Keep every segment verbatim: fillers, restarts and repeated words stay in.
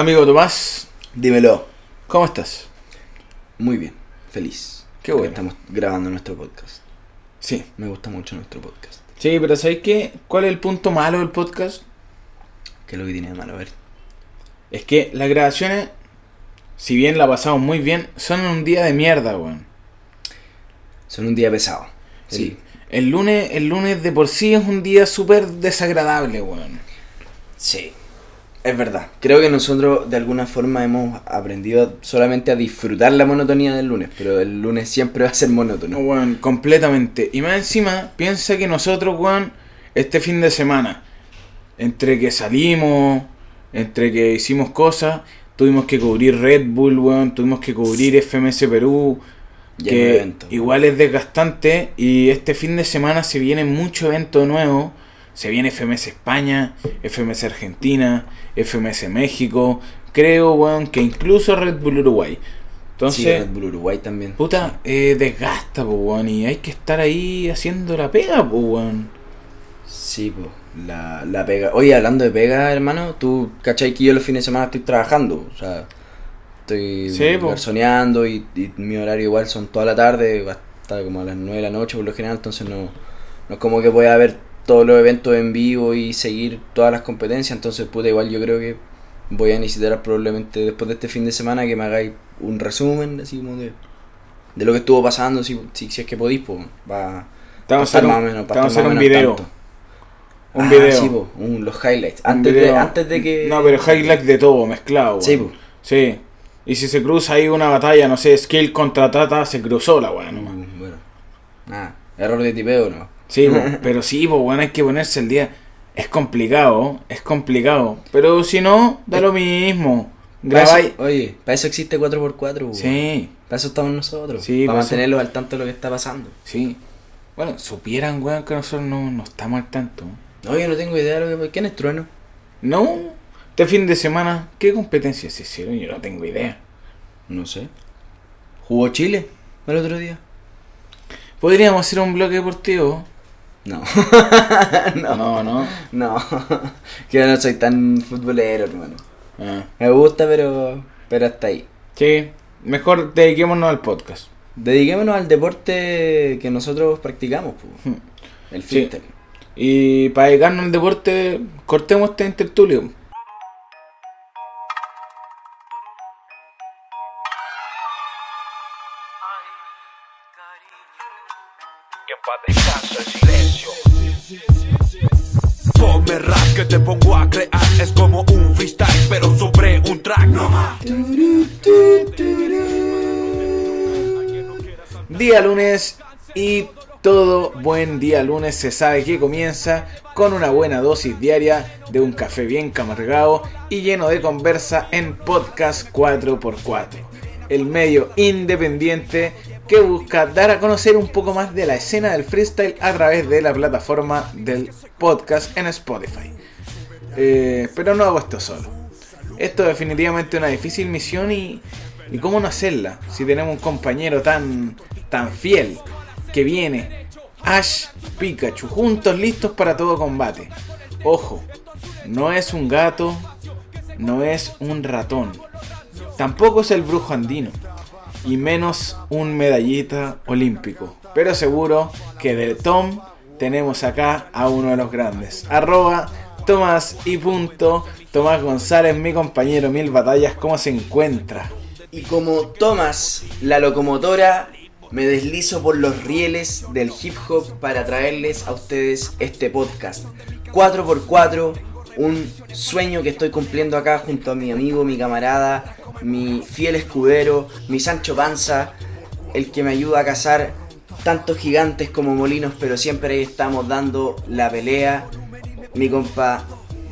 Amigo Tomás. Dímelo. ¿Cómo estás? Muy bien, feliz. Qué bueno. Estamos grabando nuestro podcast. Sí, me gusta mucho nuestro podcast. Sí, pero ¿sabes qué? ¿Cuál es el punto malo del podcast? ¿Qué es lo que tiene de malo? A ver. Es que las grabaciones, si bien la pasamos muy bien, son un día de mierda, weón. Son un día pesado. Sí. El, el lunes, el lunes de por sí es un día súper desagradable, weón. Sí. Es verdad. Creo que nosotros de alguna forma hemos aprendido solamente a disfrutar la monotonía del lunes, pero el lunes siempre va a ser monótono. No, weón, completamente. Y más encima, piensa que nosotros, weón, este fin de semana, entre que salimos, entre que hicimos cosas, tuvimos que cubrir Red Bull, weón, tuvimos que cubrir F M S Perú, ya que evento, igual es desgastante, y este fin de semana se viene mucho evento nuevo. Se viene F M S España, F M S Argentina, F M S México, creo, weón, que incluso Red Bull Uruguay. Entonces, sí, Red Bull Uruguay también. Puta, sí. eh, desgasta, po, weón, y hay que estar ahí haciendo la pega, po, weón. Sí, po, la, la pega. Oye, hablando de pega, hermano, tú, ¿cachai que yo los fines de semana estoy trabajando? O sea, estoy sí, garzoneando y, y mi horario igual son toda la tarde, hasta como a las nueve de la noche por lo general, entonces no, no es como que pueda haber todos los eventos en vivo y seguir todas las competencias, entonces puta, igual yo creo que voy a necesitar probablemente después de este fin de semana que me hagáis un resumen así como de, de lo que estuvo pasando, si, si, si es que podís, pues va a hacer más o menos, para hacer un video, tanto. un ah, video, sí, po, un, los highlights, antes de, antes de que, no, pero highlights de todo mezclado, po. sí, po. sí, y si se cruza ahí una batalla, no sé, skill contra Tata, se cruzó la buena, nomás. Bueno, nada, error de tipeo, no. Sí, bo, pero sí, bo, bueno, hay que ponerse el día. Es complicado, es complicado. Pero si no, da lo mismo. Grabáis. Oye, para eso existe cuatro por cuatro, bo. Sí. Para eso estamos nosotros. Sí, para mantenerlos al tanto de lo que está pasando. Sí. Bueno, supieran, weón, que nosotros no, no estamos al tanto. No, yo no tengo idea de lo que... ¿Quién es Trueno? No. Este fin de semana, ¿qué competencias se hicieron? Yo no tengo idea. No sé. ¿Jugó Chile el otro día? Podríamos hacer un bloque deportivo. No. no, no, no, no, yo no soy tan futbolero, hermano. Ah. Me gusta, pero, pero hasta ahí. Sí, mejor dediquémonos al podcast. Dediquémonos al deporte que nosotros practicamos, pues. El freestyle. Sí. Y para dedicarnos al deporte, cortemos este intertulio. Te pongo a crear, es como un freestyle, pero sobre un track. Día lunes, y todo buen día lunes se sabe que comienza con una buena dosis diaria de un café bien camargado y lleno de conversa en Podcast cuatro por cuatro, el medio independiente que busca dar a conocer un poco más de la escena del freestyle a través de la plataforma del podcast en Spotify. Eh, pero no hago esto solo. Esto es definitivamente una difícil misión y, y cómo no hacerla si tenemos un compañero tan tan fiel que viene Ash, Pikachu, juntos listos para todo combate. Ojo, no es un gato, no es un ratón, tampoco es el brujo andino y menos un medallista olímpico, pero seguro que del Tom tenemos acá a uno de los grandes, arroba Tomás y punto. Tomás González, mi compañero Mil Batallas, ¿cómo se encuentra? Y como Tomás, la locomotora, me deslizo por los rieles del hip hop para traerles a ustedes este podcast cuatro por cuatro, un sueño que estoy cumpliendo acá junto a mi amigo, mi camarada, mi fiel escudero, mi Sancho Panza, el que me ayuda a cazar tantos gigantes como molinos, pero siempre ahí estamos dando la pelea. Mi compa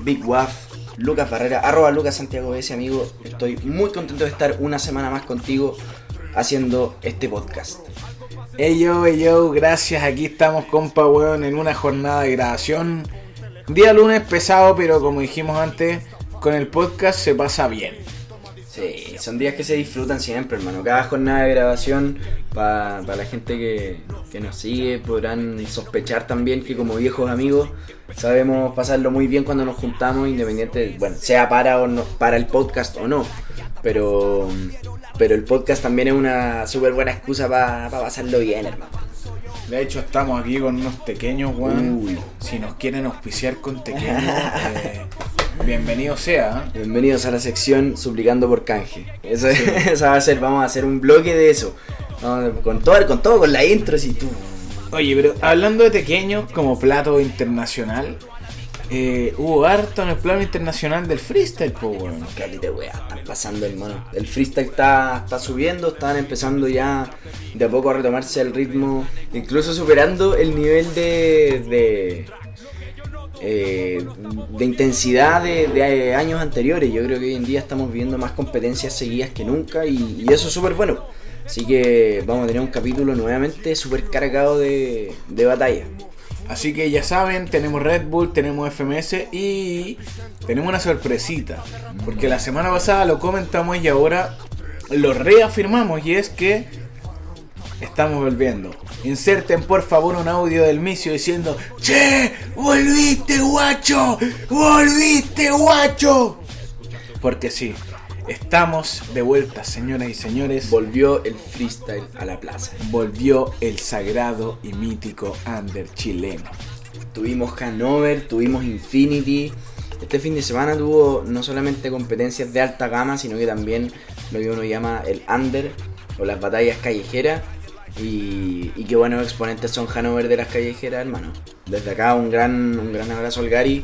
Big Waff, Lucas Barrera, arroba Lucas Santiago ese, amigo. Estoy muy contento de estar una semana más contigo haciendo este podcast. Hey yo, hey yo, gracias. Aquí estamos, compa, weón, en una jornada de grabación. Día lunes pesado, pero como dijimos antes, con el podcast se pasa bien. Sí, son días que se disfrutan siempre, hermano. Cada jornada de grabación, para pa la gente que, que nos sigue podrán sospechar también que como viejos amigos sabemos pasarlo muy bien cuando nos juntamos, independiente, bueno, sea para o no, para el podcast o no, pero pero el podcast también es una súper buena excusa para pa pasarlo bien, hermano. De hecho estamos aquí con unos tequeños, weón. Si nos quieren auspiciar con tequeños, eh, bienvenido sea. Bienvenidos a la sección suplicando por canje. Eso, sí. Esa va a ser, vamos a hacer un bloque de eso. No, con todo, con todo, con la intro y tú. Oye, pero hablando de tequeños como plato internacional, eh, hubo harto en el plano internacional del freestyle, po, weón. Calita, weá, están pasando el mono. El freestyle está, está subiendo, están empezando ya de a poco a retomarse el ritmo, incluso superando el nivel de... de Eh, de intensidad de, de años anteriores. Yo creo que hoy en día estamos viendo más competencias seguidas que nunca y, y eso es súper bueno. Así que vamos a tener un capítulo nuevamente súper cargado de, de batalla. Así que ya saben, tenemos Red Bull, tenemos F M S y tenemos una sorpresita, porque la semana pasada lo comentamos y ahora lo reafirmamos, y es que estamos volviendo. Inserten por favor un audio del Micio diciendo: ¡Che! ¡Volviste, guacho! ¡Volviste, guacho! Porque sí, estamos de vuelta, señoras y señores. Volvió el freestyle a la plaza. Volvió el sagrado y mítico under chileno. Tuvimos Hannover, tuvimos Infinity. Este fin de semana tuvo no solamente competencias de alta gama, sino que también lo que uno llama el under o las batallas callejeras. Y, y qué buenos exponentes son Hannover de las callejeras, hermano. Desde acá un gran, un gran abrazo al Gary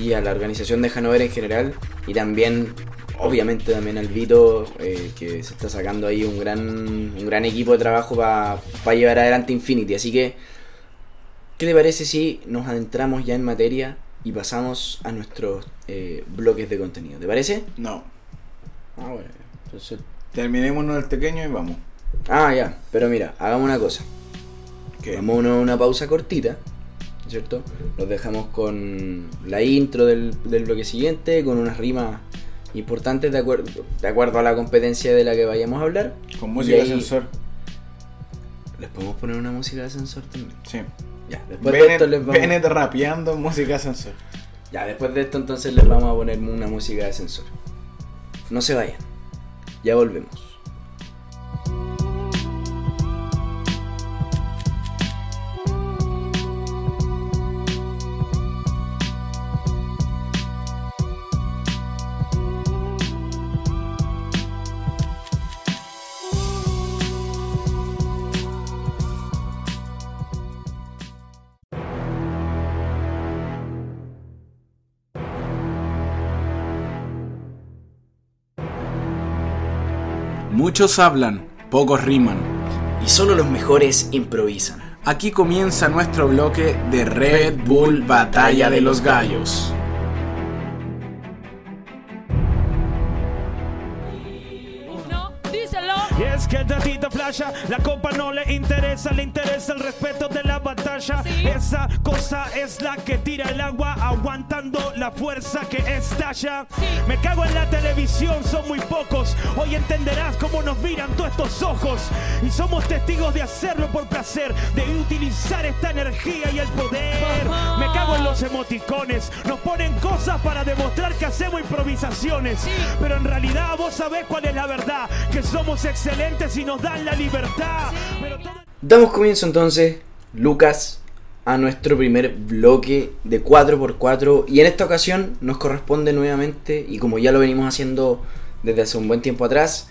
y a la organización de Hannover en general. Y también, obviamente, también al Vito, eh, que se está sacando ahí un gran, un gran equipo de trabajo para pa llevar adelante Infinity. Así que, ¿qué te parece si nos adentramos ya en materia y pasamos a nuestros eh, bloques de contenido? ¿Te parece? No. Ah, bueno. Entonces, terminémonos el pequeño y vamos. Ah, ya, pero mira, hagamos una cosa. ¿Qué? Vamos a una, una pausa cortita, ¿cierto? Los dejamos con la intro del, del bloque siguiente, con unas rimas importantes de acuerdo, de acuerdo a la competencia de la que vayamos a hablar. Con música de ascensor. ¿Les podemos poner una música de ascensor también? Sí. Ya, después Bennett, de esto les vamos... Bennett rapeando música de ascensor. Ya, después de esto entonces les vamos a poner una música de ascensor. No se vayan, ya volvemos. Muchos hablan, pocos riman. Y solo los mejores improvisan. Aquí comienza nuestro bloque de Red Bull Batalla de los Gallos. Que el datito flasha, la copa no le interesa, le interesa el respeto de la batalla. Sí. Esa cosa es la que tira el agua, aguantando la fuerza que estalla. Sí. Me cago en la televisión, son muy pocos. Hoy entenderás cómo nos miran todos estos ojos. Y somos testigos de hacerlo por placer, de utilizar esta energía y el poder. Mamá. Me cago en los emoticones, nos ponen cosas para demostrar que hacemos improvisaciones. Sí. Pero en realidad vos sabés cuál es la verdad, que somos excelentes. Si nos dan la libertad. Pero todo... Damos comienzo entonces, Lucas, a nuestro primer bloque de cuatro por cuatro. Y en esta ocasión nos corresponde nuevamente, y como ya lo venimos haciendo desde hace un buen tiempo atrás,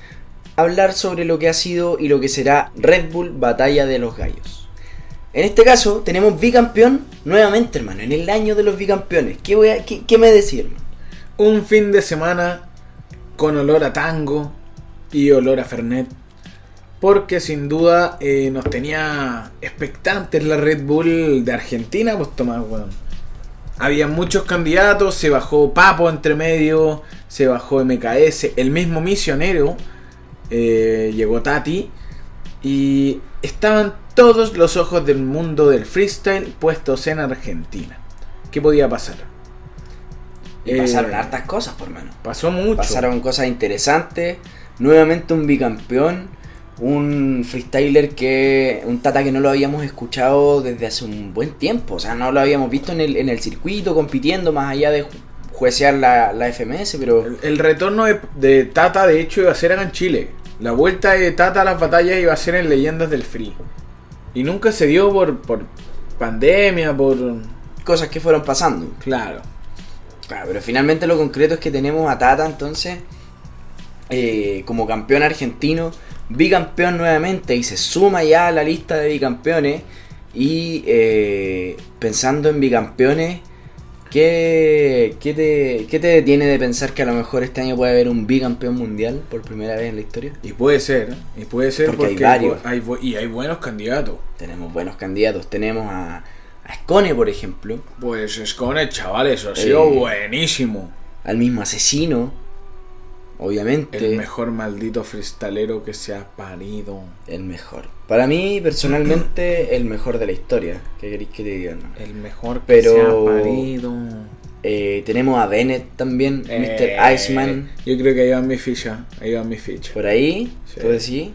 hablar sobre lo que ha sido y lo que será Red Bull Batalla de los Gallos. En este caso tenemos bicampeón nuevamente, hermano, en el año de los bicampeones. ¿Qué, voy a, qué, qué me decís, hermano? Un fin de semana con olor a tango y olor a Fernet, porque sin duda eh, nos tenía expectantes la Red Bull de Argentina, pues tomás, bueno. Había muchos candidatos, se bajó Papo entre medio, se bajó M K S, el mismo Misionero, eh, llegó Tati, y estaban todos los ojos del mundo del freestyle puestos en Argentina. ¿Qué podía pasar? Y eh, pasaron hartas cosas, por mano. Pasó mucho. Pasaron cosas interesantes, nuevamente un bicampeón. un freestyler que, un tata que no lo habíamos escuchado desde hace un buen tiempo, o sea, no lo habíamos visto en el, en el circuito compitiendo más allá de juecear la, la F M S, pero... El, el retorno de, de Tata, de hecho, iba a ser acá en Chile. La vuelta de Tata a las batallas iba a ser en Leyendas del Free. Y nunca se dio por, por pandemia, por... cosas que fueron pasando. Claro. Claro, pero finalmente lo concreto es que tenemos a Tata, entonces, eh, como campeón argentino, bicampeón nuevamente, y se suma ya a la lista de bicampeones. Y eh, pensando en bicampeones... ¿Qué, qué, te, ¿Qué te detiene de pensar que a lo mejor este año puede haber un bicampeón mundial por primera vez en la historia? Y puede ser, y puede ser porque, porque hay varios. Hay, y hay buenos candidatos. Tenemos buenos candidatos. Tenemos a, a Scone, por ejemplo. Pues Scone, chavales, ha eh, sido buenísimo. Al mismo Asesino, obviamente. El mejor maldito freestalero que se ha parido. El mejor. Para mí, personalmente, el mejor de la historia. ¿Qué queréis que te diga? No. El mejor que Pero, se ha parido. Eh, tenemos a Bennett también, eh, mister Iceman. Yo creo que ahí van mis fichas. Ahí van mis fichas. ¿Por ahí? Sí. ¿Tú decís?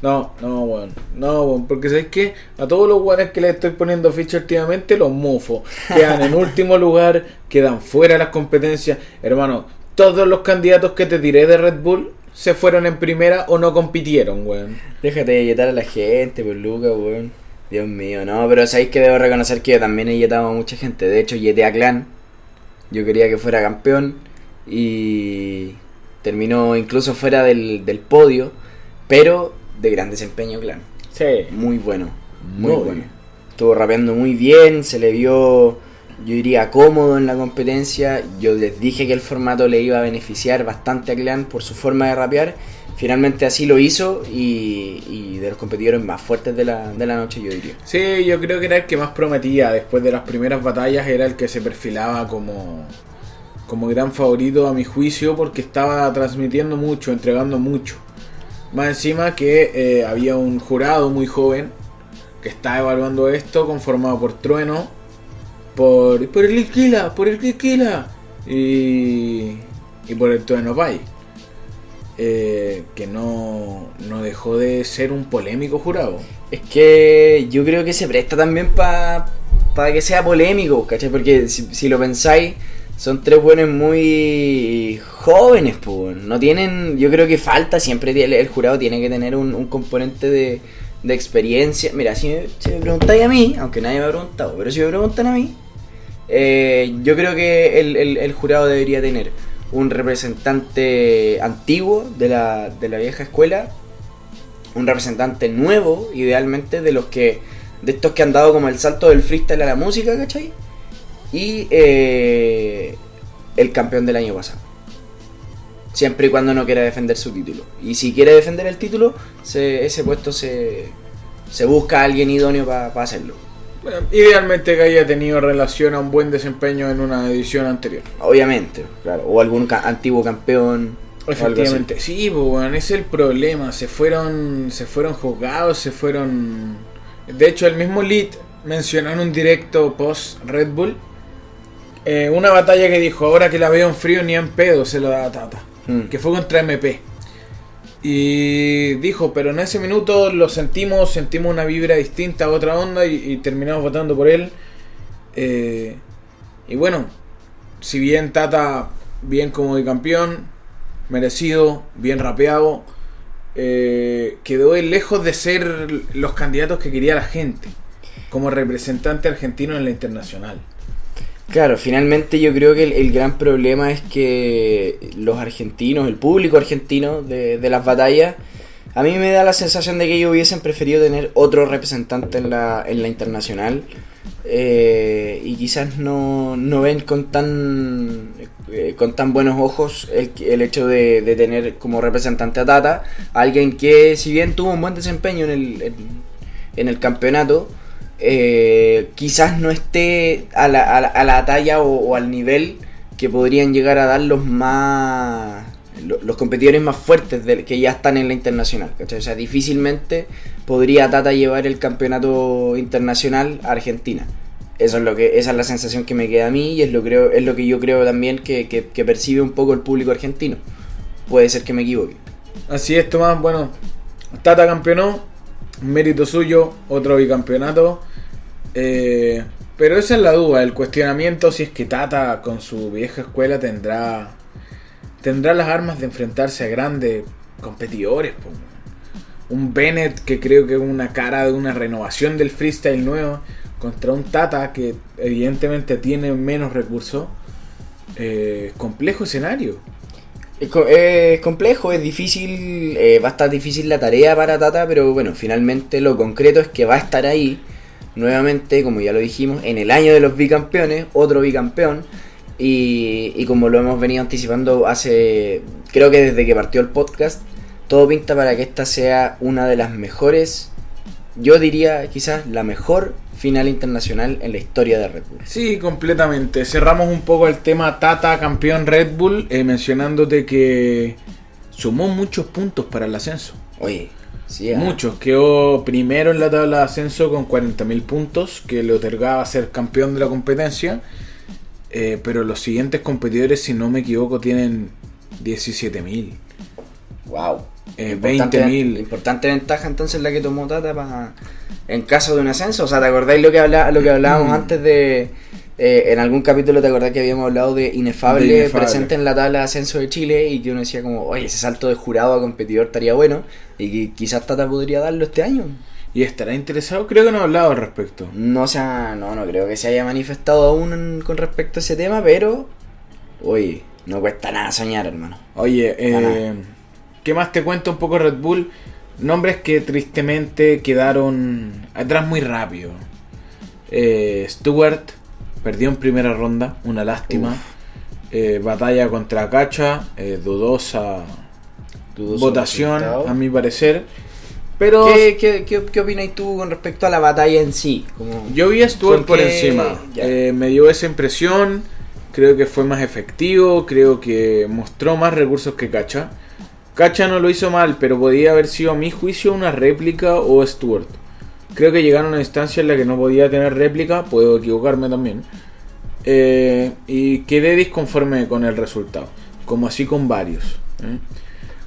No, no, bueno. No, bueno, porque ¿sabes qué? A todos los guanes que les estoy poniendo fichas últimamente, los mufo. Quedan en último lugar, quedan fuera de las competencias. Hermano. Todos los candidatos que te tiré de Red Bull se fueron en primera o no compitieron, weón. Déjate de yetar a la gente, por Luca, weón. Dios mío, no, pero sabéis que debo reconocer que yo también he yetado a mucha gente. De hecho, yeté a Clan. Yo quería que fuera campeón y terminó incluso fuera del, del podio, pero de gran desempeño Clan. Sí. Muy bueno, muy, muy bueno. Bien. Estuvo rapeando muy bien, se le vio... Yo iría cómodo en la competencia. Yo les dije que el formato le iba a beneficiar bastante a Clan por su forma de rapear. Finalmente así lo hizo y, y de los competidores más fuertes de la, de la noche, yo diría. Sí, yo creo que era el que más prometía. Después de las primeras batallas era el que se perfilaba como, como gran favorito a mi juicio, porque estaba transmitiendo mucho, entregando mucho. Más encima que eh, había un jurado muy joven que estaba evaluando esto, conformado por Trueno, Por, por el Kikila, por el Kikila y, y por el Tuenopai, eh, que no, no dejó de ser un polémico jurado. Es que yo creo que se presta también para pa que sea polémico, ¿cachai? Porque si, si lo pensáis, son tres buenos muy jóvenes, pues. No tienen, yo creo que falta, siempre el, el jurado tiene que tener un, un componente de... de experiencia. Mira, si me, si me preguntáis a mí, aunque nadie me ha preguntado, pero si me preguntan a mí, eh, yo creo que el, el, el jurado debería tener un representante antiguo de la, de la vieja escuela, un representante nuevo, idealmente de los que, de estos que han dado como el salto del freestyle a la música, ¿cachai? Y eh, el campeón del año pasado. Siempre y cuando no quiera defender su título. Y si quiere defender el título, se, ese puesto se, se busca a alguien idóneo para pa hacerlo. Bueno, idealmente que haya tenido relación a un buen desempeño en una edición anterior. Obviamente, claro. O algún ca- antiguo campeón. Efectivamente. Sí, pues bueno, ese es el problema. Se fueron, se fueron juzgados, se fueron... De hecho, el mismo Lead mencionó en un directo post-Red Bull eh, una batalla que dijo, ahora que la veo en frío ni en pedo se la da a Tata. Que fue contra M P. Y dijo, pero en ese minuto lo sentimos, sentimos una vibra distinta, otra onda, y, y terminamos votando por él. Eh, y bueno, si bien Tata, bien como bicampeón, merecido, bien rapeado, eh, quedó lejos de ser los candidatos que quería la gente, como representante argentino en la internacional. Claro, finalmente yo creo que el, el gran problema es que los argentinos, el público argentino de, de las batallas, a mí me da la sensación de que ellos hubiesen preferido tener otro representante en la, en la internacional eh, y quizás no, no ven con tan eh, con tan buenos ojos el, el hecho de, de tener como representante a Tata, alguien que si bien tuvo un buen desempeño en el, en, en el campeonato, Eh, quizás no esté a la, a la, a la talla o, o al nivel que podrían llegar a dar los más los, los competidores más fuertes de, que ya están en la internacional, ¿cachai? O sea, difícilmente podría Tata llevar el campeonato internacional a Argentina. Eso es lo que, esa es la sensación que me queda a mí y es lo, creo, es lo que yo creo también que, que, que percibe un poco el público argentino. Puede ser que me equivoque. Así es, Tomás. Bueno, Tata campeonó, mérito suyo, otro bicampeonato. Eh, pero esa es la duda, el cuestionamiento, si es que Tata con su vieja escuela tendrá tendrá las armas de enfrentarse a grandes competidores. Po. Un Bennett que creo que es una cara de una renovación del freestyle nuevo contra un Tata que evidentemente tiene menos recursos. Eh, complejo escenario. Es eh, complejo, es difícil, eh, va a estar difícil la tarea para Tata, pero bueno, finalmente lo concreto es que va a estar ahí, nuevamente, como ya lo dijimos, en el año de los bicampeones, otro bicampeón, y, y como lo hemos venido anticipando hace, creo que desde que partió el podcast, todo pinta para que esta sea una de las mejores, yo diría quizás la mejor final internacional en la historia de Red Bull. Sí, completamente. Cerramos un poco el tema Tata, campeón Red Bull, eh, mencionándote que sumó muchos puntos para el ascenso. Oye, sí. Ah. Muchos. Quedó primero en la tabla de ascenso con cuarenta mil puntos, que le otorgaba ser campeón de la competencia. Eh, pero los siguientes competidores, si no me equivoco, tienen diecisiete mil. Wow. Eh, veinte mil. Importante ventaja entonces la que tomó Tata para... en caso de un ascenso. O sea, ¿te acordáis lo que hablaba, lo que hablábamos mm. antes de... Eh, en algún capítulo te acordás que habíamos hablado de Inefable, de Inefable presente en la tabla de ascenso de Chile, y que uno decía como, oye, ese salto de jurado a competidor estaría bueno, y que quizás Tata podría darlo este año. ¿Y estará interesado? Creo que no ha hablado al respecto. No, o sea, no, no creo que se haya manifestado aún con respecto a ese tema, pero... Oye, no cuesta nada soñar, hermano. Oye, eh... ¿qué más te cuento un poco Red Bull? Nombres que tristemente quedaron atrás muy rápido. Eh, Stewart perdió en primera ronda, una lástima. Eh, batalla contra Cacha, eh, dudosa Dudoso votación resultado, a mi parecer. Pero ¿Qué, qué, qué, qué opinas tú con respecto a la batalla en sí? Como yo vi a Stewart por encima, eh, me dio esa impresión. Creo que fue más efectivo, creo que mostró más recursos que Cacha. Cacha no lo hizo mal, pero podía haber sido a mi juicio una réplica o Stewart. Creo que llegaron a una instancia en la que no podía tener réplica, puedo equivocarme también. Eh, y quedé disconforme con el resultado, como así con varios. ¿eh?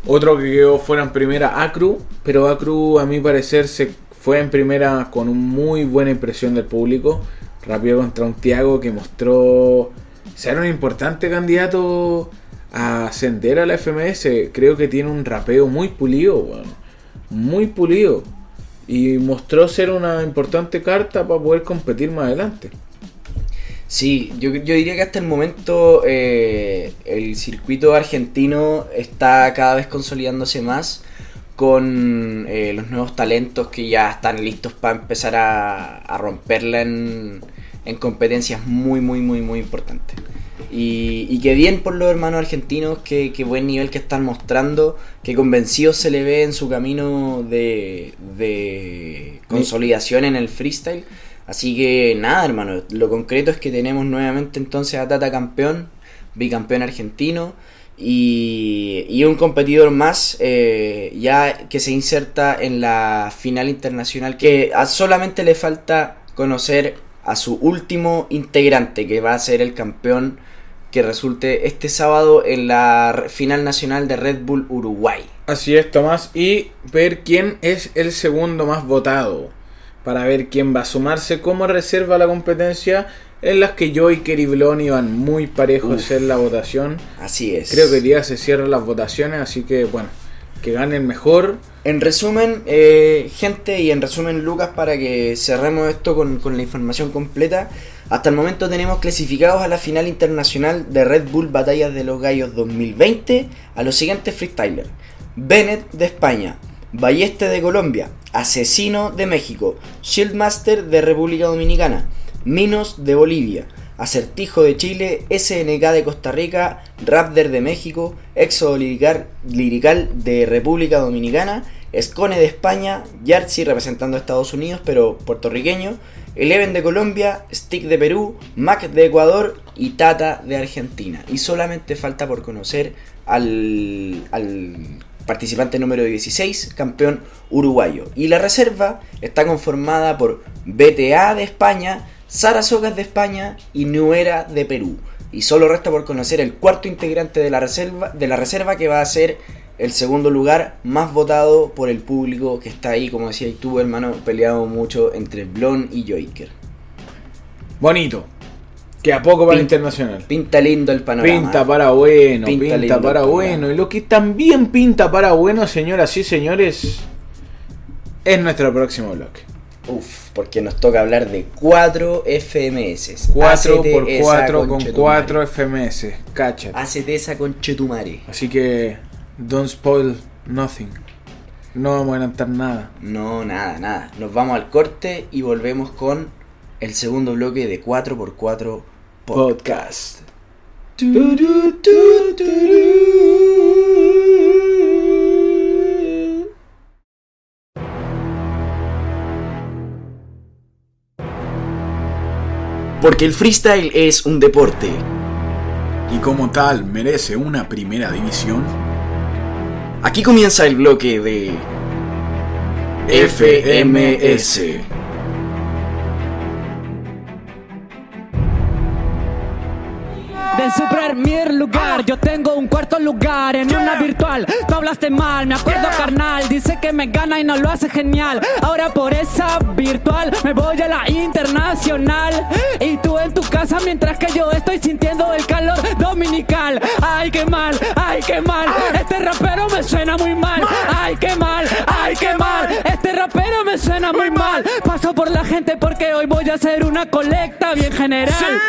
Otro que quedó fuera en primera, Acru, pero Acru a mi parecer se fue en primera con una muy buena impresión del público. Rápido contra un Thiago que mostró ser un importante candidato a ascender a la F M S. Creo que tiene un rapeo muy pulido, bueno, muy pulido, y mostró ser una importante carta para poder competir más adelante. Sí, yo, yo diría que hasta el momento eh, el circuito argentino está cada vez consolidándose más con eh, los nuevos talentos que ya están listos para empezar a, a romperla en, en competencias muy muy muy muy importantes. Y, y que bien por los hermanos argentinos, que, que buen nivel que están mostrando, que convencidos se le ve en su camino de, de consolidación en el freestyle. Así que nada, hermano, lo concreto es que tenemos nuevamente entonces a Tata campeón, bicampeón argentino, y, y un competidor más eh, ya que se inserta en la final internacional, que solamente le falta conocer a su último integrante, que va a ser el campeón que resulte este sábado en la final nacional de Red Bull Uruguay. Así es, Tomás, y ver quién es el segundo más votado, para ver quién va a sumarse como reserva a la competencia, en las que yo y Keri Bloni van muy parejos en la votación. Así es. Creo que hoy día se cierran las votaciones, así que bueno, que gane el mejor. En resumen, eh, gente, y en resumen, Lucas, para que cerremos esto con, con la información completa, hasta el momento tenemos clasificados a la final internacional de Red Bull Batalla de los Gallos dos mil veinte a los siguientes freestylers: Bennett de España, Balleste de Colombia, Asesino de México, Shieldmaster de República Dominicana, Minos de Bolivia, Acertijo de Chile, S N K de Costa Rica, Raptor de México, Éxodo Lirical de República Dominicana, Escone de España, Yartzi representando a Estados Unidos pero puertorriqueño, Eleven de Colombia, Stick de Perú, Mac de Ecuador y Tata de Argentina. Y solamente falta por conocer al, al participante número dieciséis, campeón uruguayo. Y la reserva está conformada por B T A de España, Sarasogas de España y Nuera de Perú. Y solo resta por conocer el cuarto integrante de la reserva, de la reserva que va a ser el segundo lugar más votado por el público que está ahí, como decía, y tú, hermano, peleado mucho entre Blon y Joiker. Bonito. Que a poco para pinta, el internacional. Pinta lindo el panorama. Pinta para bueno, pinta, pinta para bueno. Y lo que también pinta para bueno, señoras y señores, es nuestro próximo bloque. Uf, porque nos toca hablar de cuatro F M S. cuatro por cuatro con cuatro F M S. Cáchate. Hacete esa conchetumare. Así que, don't spoil nothing. No vamos a adelantar nada. No, nada, nada. Nos vamos al corte y volvemos con el segundo bloque de cuatro por cuatro Podcast. Porque el freestyle es un deporte y como tal merece una primera división. Aquí comienza el bloque de F M S. En su primer lugar, yo tengo un cuarto lugar en una virtual. Tú hablaste mal, me acuerdo, carnal. Dice que me gana y no lo hace genial. Ahora por esa virtual me voy a la internacional. Y tú en tu casa mientras que yo estoy sintiendo el calor dominical. Ay, qué mal, ay, qué mal. Este rapero me suena muy mal. Ay, qué mal, ay, qué mal. Este rapero me suena muy mal. Paso por la gente porque hoy voy a hacer una colecta bien general.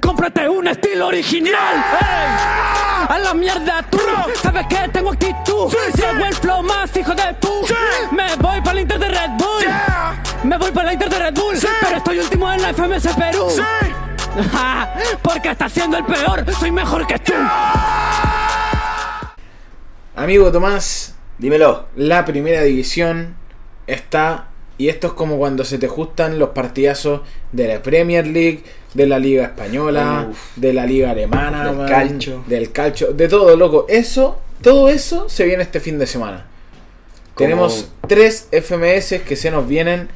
¡Cómprate un estilo original! ¡Ey! ¡A la mierda tú! ¿Sabes que tengo actitud? Sí, sí. Llevo el flow más hijo de pu. Sí. Me voy para la Inter de Red Bull. Yeah. Me voy para la Inter de Red Bull. Sí. Pero estoy último en la F M S Perú. Sí. Porque está siendo el peor. Soy mejor que tú. Amigo Tomás, dímelo. La primera división está... Y esto es como cuando se te gustan los partidazos de la Premier League, de la Liga Española, uf, de la Liga Alemana, del man, calcio. del calcio, de todo, loco. Eso, todo eso se viene este fin de semana. Como... Tenemos tres F M S que se nos vienen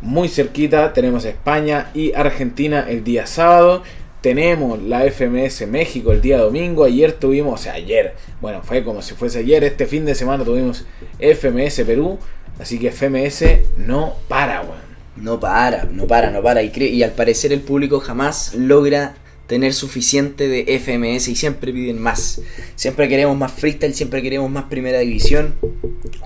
muy cerquita. Tenemos España y Argentina el día sábado. Tenemos la F M S México el día domingo. Ayer tuvimos, o sea, ayer, bueno, fue como si fuese ayer. Este fin de semana tuvimos F M S Perú. Así que F M S no para, weón. No para, no para, no para. Y, cre- y al parecer el público jamás logra tener suficiente de F M S y siempre piden más. Siempre queremos más freestyle, siempre queremos más primera división.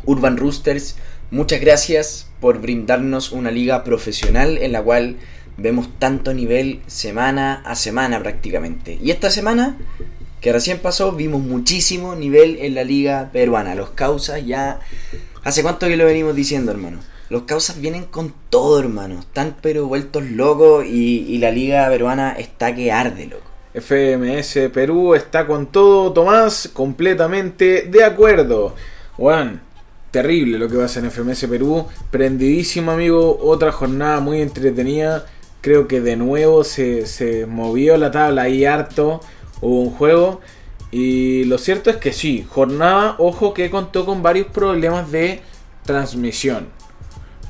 Urban Roosters, muchas gracias por brindarnos una liga profesional en la cual vemos tanto nivel semana a semana prácticamente. Y esta semana, que recién pasó, vimos muchísimo nivel en la liga peruana. Los causas ya... ¿Hace cuánto que lo venimos diciendo, hermano? Los causas vienen con todo, hermano. Están pero vueltos locos y, y la liga peruana está que arde, loco. F M S Perú está con todo, Tomás, completamente de acuerdo. Juan, terrible lo que pasa en F M S Perú. Prendidísimo, amigo. Otra jornada muy entretenida. Creo que de nuevo se, se movió la tabla ahí harto. Hubo un juego. Y lo cierto es que sí, jornada, ojo, que contó con varios problemas de transmisión.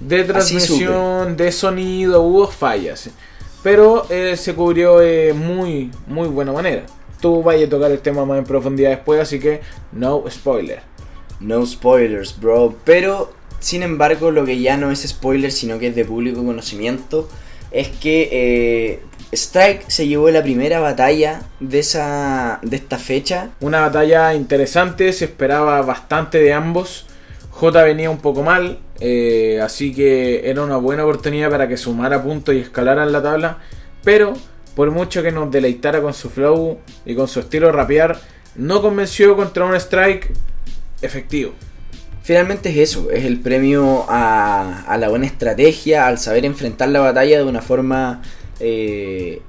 De transmisión, de sonido, hubo fallas. Pero eh, se cubrió de eh, muy, muy buena manera. Tú vayas a tocar el tema más en profundidad después, así que no spoiler. No spoilers, bro. Pero, sin embargo, lo que ya no es spoiler, sino que es de público conocimiento, es que... Eh, Strike se llevó la primera batalla de esa de esta fecha. Una batalla interesante, se esperaba bastante de ambos. J venía un poco mal, eh, así que era una buena oportunidad para que sumara puntos y escalaran la tabla. Pero, por mucho que nos deleitara con su flow y con su estilo rapear, no convenció contra un Strike efectivo. Finalmente es eso, es el premio a, a la buena estrategia, al saber enfrentar la batalla de una forma... Eh,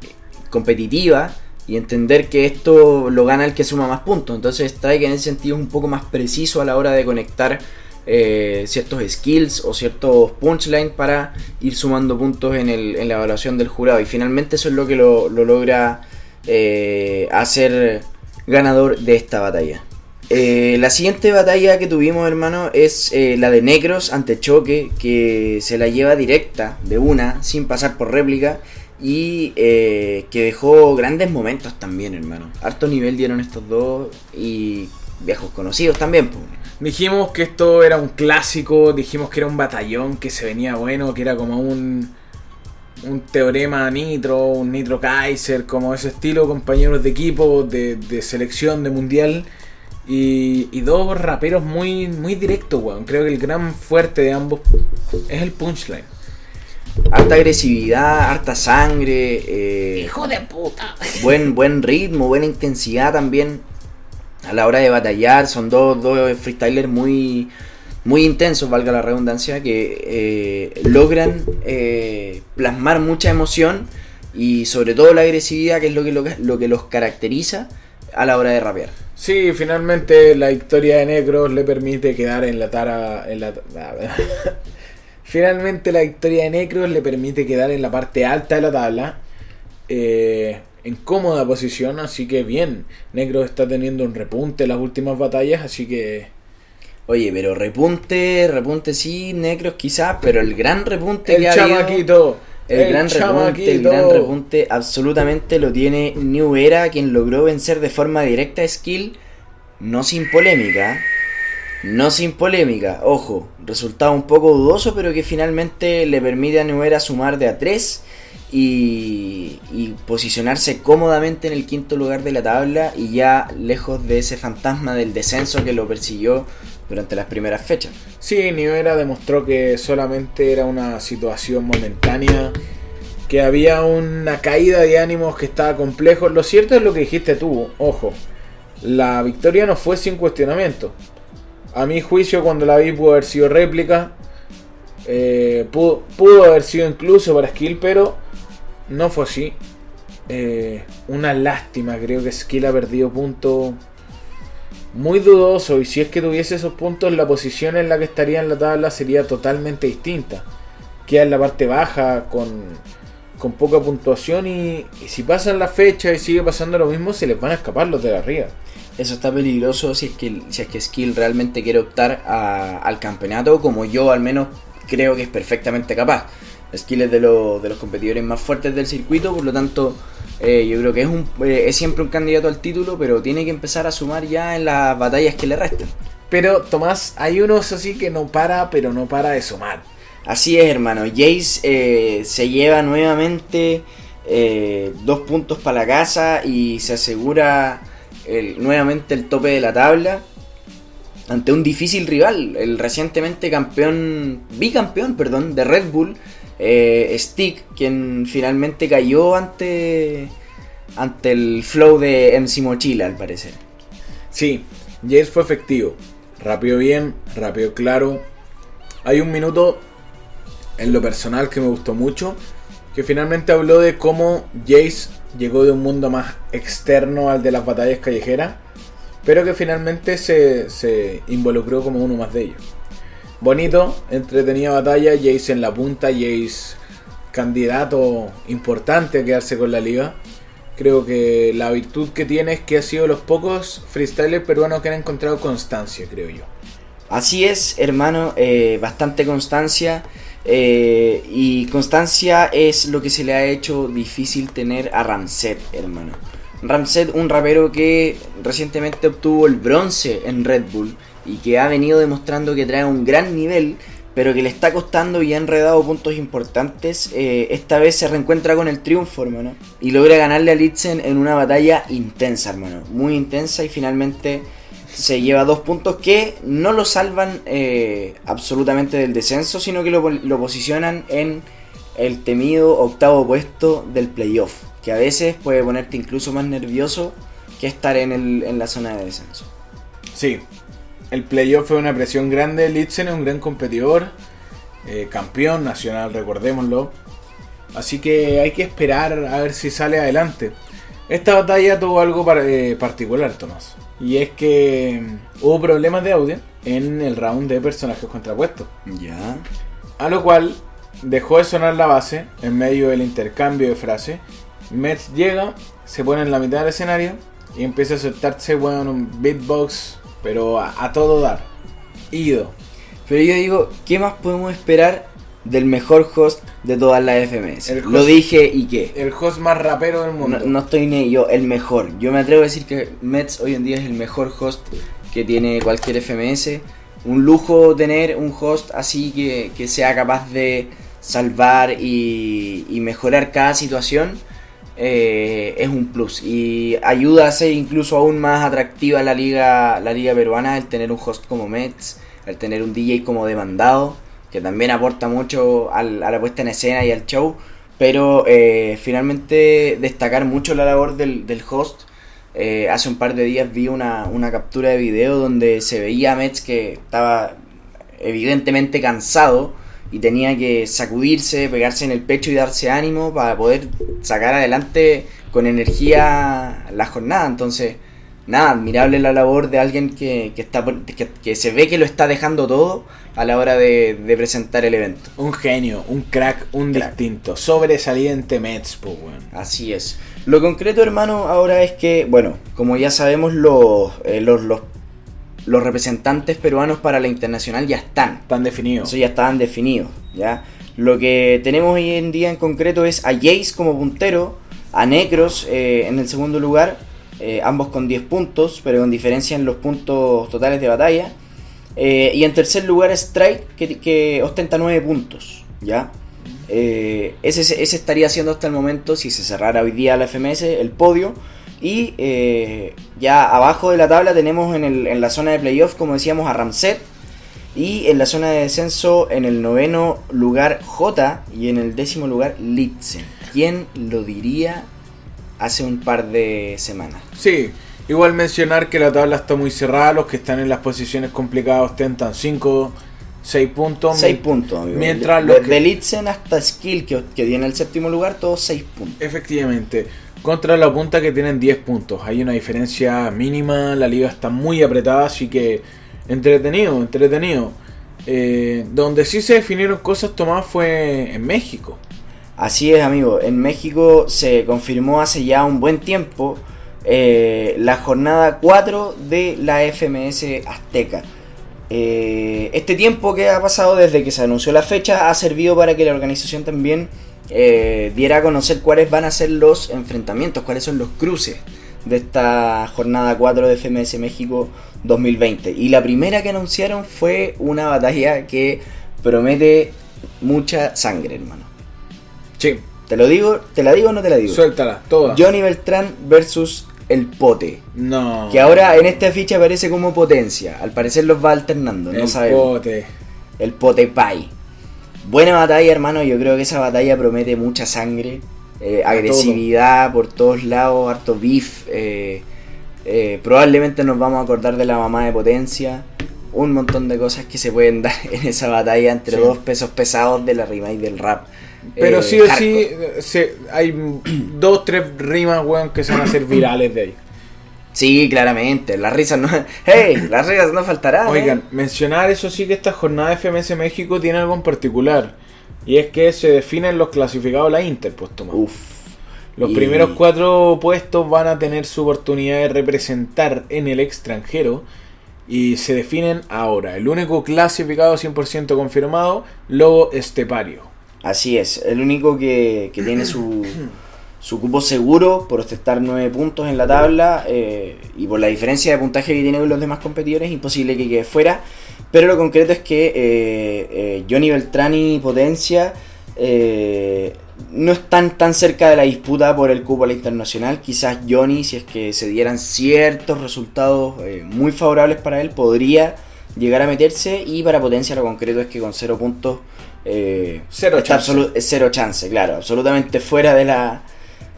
competitiva y entender que esto lo gana el que suma más puntos. Entonces Strike en ese sentido es un poco más preciso a la hora de conectar eh, ciertos skills o ciertos punchlines para ir sumando puntos en, el, en la evaluación del jurado, y finalmente eso es lo que lo, lo logra eh, hacer ganador de esta batalla. Eh, la siguiente batalla que tuvimos, hermano, es eh, la de Necros ante Choque, que se la lleva directa de una sin pasar por réplica. y eh, que dejó grandes momentos también, hermano. Harto nivel dieron estos dos y viejos conocidos también, pues. Dijimos que esto era un clásico, dijimos que era un batallón que se venía bueno, que era como un un teorema Nitro, un Nitro Kaiser, como ese estilo, compañeros de equipo, de, de selección, de mundial. Y, y dos raperos muy, muy directos, weón. Creo que el gran fuerte de ambos es el punchline. Harta agresividad, harta sangre. Eh, ¡Hijo de puta! Buen, buen ritmo, buena intensidad también a la hora de batallar. Son dos, dos freestylers muy, muy intensos, valga la redundancia, que eh, logran eh, plasmar mucha emoción y sobre todo la agresividad, que es lo que, lo, lo que los caracteriza a la hora de rapear. Sí, finalmente la victoria de Necros le permite quedar en la tara... En la, finalmente la victoria de Necros le permite quedar en la parte alta de la tabla, eh, en cómoda posición, así que bien. Necros está teniendo un repunte en las últimas batallas, así que... Oye, pero repunte, repunte sí, Necros quizás, pero el gran repunte el que ha habido... El, el gran repunte, el gran repunte absolutamente lo tiene New Era, quien logró vencer de forma directa a Skill, no sin polémica, no sin polémica, ojo, resultado un poco dudoso, pero que finalmente le permite a New Era sumar de a tres y, y posicionarse cómodamente en el quinto lugar de la tabla y ya lejos de ese fantasma del descenso que lo persiguió durante las primeras fechas. Sí, New Era demostró que solamente era una situación momentánea, que había una caída de ánimos que estaba complejo. Lo cierto es lo que dijiste tú, ojo, la victoria no fue sin cuestionamiento. A mi juicio, cuando la vi, pudo haber sido réplica, eh, pudo, pudo haber sido incluso para Skill, pero no fue así. Eh, una lástima, creo que Skill ha perdido puntos muy dudoso, y si es que tuviese esos puntos, la posición en la que estaría en la tabla sería totalmente distinta. Queda en la parte baja con, con poca puntuación, y, y si pasan la fecha y sigue pasando lo mismo, se les van a escapar los de arriba. Eso está peligroso si es que, si es que Skill realmente quiere optar a, al campeonato, como yo al menos creo que es perfectamente capaz. Skill es de, lo, de los competidores más fuertes del circuito, por lo tanto... Eh, yo creo que es, un, eh, es siempre un candidato al título, pero tiene que empezar a sumar ya en las batallas que le restan. Pero Tomás, hay unos así que no para, pero no para de sumar. Así es, hermano. Jace eh, se lleva nuevamente eh, dos puntos para la casa y se asegura el, nuevamente el tope de la tabla ante un difícil rival, el recientemente campeón, bicampeón, perdón, de Red Bull. Eh, Stick, quien finalmente cayó ante ante el flow de M C Mochila, al parecer. Sí, Jace fue efectivo, rapeó bien, rapeó claro. Hay un minuto en lo personal que me gustó mucho, que finalmente habló de cómo Jace llegó de un mundo más externo al de las batallas callejeras, pero que finalmente se, se involucró como uno más de ellos. Bonito, entretenida batalla, Jace en la punta, Jace candidato importante a quedarse con la liga. Creo que la virtud que tiene es que ha sido de los pocos freestylers peruanos que han encontrado constancia, creo yo. Así es, hermano, eh, bastante constancia, eh, y constancia es lo que se le ha hecho difícil tener a Ramset, hermano. Ramset, un rapero que recientemente obtuvo el bronce en Red Bull y que ha venido demostrando que trae un gran nivel, pero que le está costando y ha enredado puntos importantes. Eh, esta vez se reencuentra con el triunfo, hermano, y logra ganarle a Litzen en una batalla intensa, hermano, muy intensa, y finalmente se lleva dos puntos que no lo salvan eh, absolutamente del descenso, sino que lo, lo posicionan en el temido octavo puesto del playoff, que a veces puede ponerte incluso más nervioso que estar en, el, en la zona de descenso. Sí. El playoff fue una presión grande. Litzen es un gran competidor, eh, campeón nacional, recordémoslo. Así que hay que esperar a ver si sale adelante. Esta batalla tuvo algo par- eh, particular, Tomás. Y es que hubo problemas de audio en el round de personajes contrapuestos. Ya. A lo cual dejó de sonar la base en medio del intercambio de frases. Metz llega, se pone en la mitad del escenario y empieza a soltarse, bueno, un beatbox... Pero a, a todo dar. Ido. Pero yo digo, ¿qué más podemos esperar del mejor host de todas las F M S. Host, lo dije y qué. El host más rapero del mundo. No, no estoy ni yo, el mejor. Yo me atrevo a decir que Mets hoy en día es el mejor host que tiene cualquier F M S. Un lujo tener un host así que, que sea capaz de salvar y, y mejorar cada situación. Eh, es un plus y ayuda a hacer incluso aún más atractiva la liga, la liga peruana, el tener un host como Mets, el tener un D J como Demandado, que también aporta mucho al, a la puesta en escena y al show, pero eh, finalmente destacar mucho la labor del, del host. Eh, hace un par de días vi una, una captura de video donde se veía a Mets que estaba evidentemente cansado y tenía que sacudirse, pegarse en el pecho y darse ánimo para poder sacar adelante con energía la jornada. Entonces, nada, admirable la labor de alguien que, que, está, que, que se ve que lo está dejando todo a la hora de, de presentar el evento. Un genio, un crack, un crack. Distinto, sobresaliente Mets, pues bueno. Así es. Lo concreto, hermano, ahora es que, bueno, como ya sabemos, los eh, los, los Los representantes peruanos para la internacional ya están. Están definidos. Eso ya estaban definidos, ¿ya? Lo que tenemos hoy en día en concreto es a Jace como puntero, a Necros eh, en el segundo lugar, eh, ambos con diez puntos, pero con diferencia en los puntos totales de batalla. Eh, y en tercer lugar Strike, que, que ostenta nueve puntos, ¿ya? Eh, ese, ese estaría siendo hasta el momento, si se cerrara hoy día la F M S, el podio. Y eh, ya abajo de la tabla tenemos en, el, en la zona de playoff, como decíamos, a Ramset. Y en la zona de descenso, en el noveno lugar Jota y en el décimo lugar Litzen. ¿Quién lo diría hace un par de semanas? Sí, igual mencionar que la tabla está muy cerrada. Los que están en las posiciones complicadas ostentan cinco, seis puntos. seis puntos, amigo. Mientras los Desde que... Litzen hasta Skill, que, que tiene el séptimo lugar, todos seis puntos. Efectivamente. Contra la punta que tienen diez puntos. Hay una diferencia mínima. La liga está muy apretada. Así que entretenido, entretenido. Eh, donde sí se definieron cosas, Tomás, fue en México. Así es, amigo. En México se confirmó hace ya un buen tiempo eh, la jornada cuatro de la F M S Azteca. Eh, este tiempo que ha pasado desde que se anunció la fecha ha servido para que la organización también... Eh, diera a conocer cuáles van a ser los enfrentamientos, cuáles son los cruces de esta jornada cuatro de F M S México dos mil veinte. Y la primera que anunciaron fue una batalla que promete mucha sangre, hermano. Sí. ¿Te lo digo? ¿Te la digo o no te la digo? Suéltala, toda. Johnny Beltrán versus El Pote. No. Que ahora en esta ficha aparece como Potencia. Al parecer los va alternando, no sabemos. El Pote. El Pote Pai. Buena batalla, hermano. Yo creo que esa batalla promete mucha sangre, eh, agresividad todo. Por todos lados, harto beef. Eh, eh, probablemente nos vamos a acordar de la mamá de Potencia. Un montón de cosas que se pueden dar en esa batalla entre sí. Dos pesos pesados de la rima y del rap. Pero eh, sí o sí, se, hay dos, tres rimas, weón, que se van a hacer virales de ahí. Sí, claramente, las risas no... ¡Hey! Las risas no faltarán. Oigan, eh. mencionar eso sí que esta jornada de F M S México tiene algo en particular. Y es que se definen los clasificados a la Inter, pues Tomás. Uf. Los y... primeros cuatro puestos van a tener su oportunidad de representar en el extranjero. Y se definen ahora. El único clasificado cien por ciento confirmado, Lobo Estepario. Así es, el único que, que tiene su... Su cupo seguro por ostentar nueve puntos en la tabla eh, y por la diferencia de puntaje que tiene con los demás competidores, imposible que quede fuera. Pero lo concreto es que eh, eh, Johnny Beltrán y Potencia eh, no están tan cerca de la disputa por el cupo a la internacional. Quizás Johnny, si es que se dieran ciertos resultados eh, muy favorables para él, podría llegar a meterse. Y para Potencia lo concreto es que con cero puntos eh, cero, chance. Absolu- cero chance, claro, absolutamente fuera de la...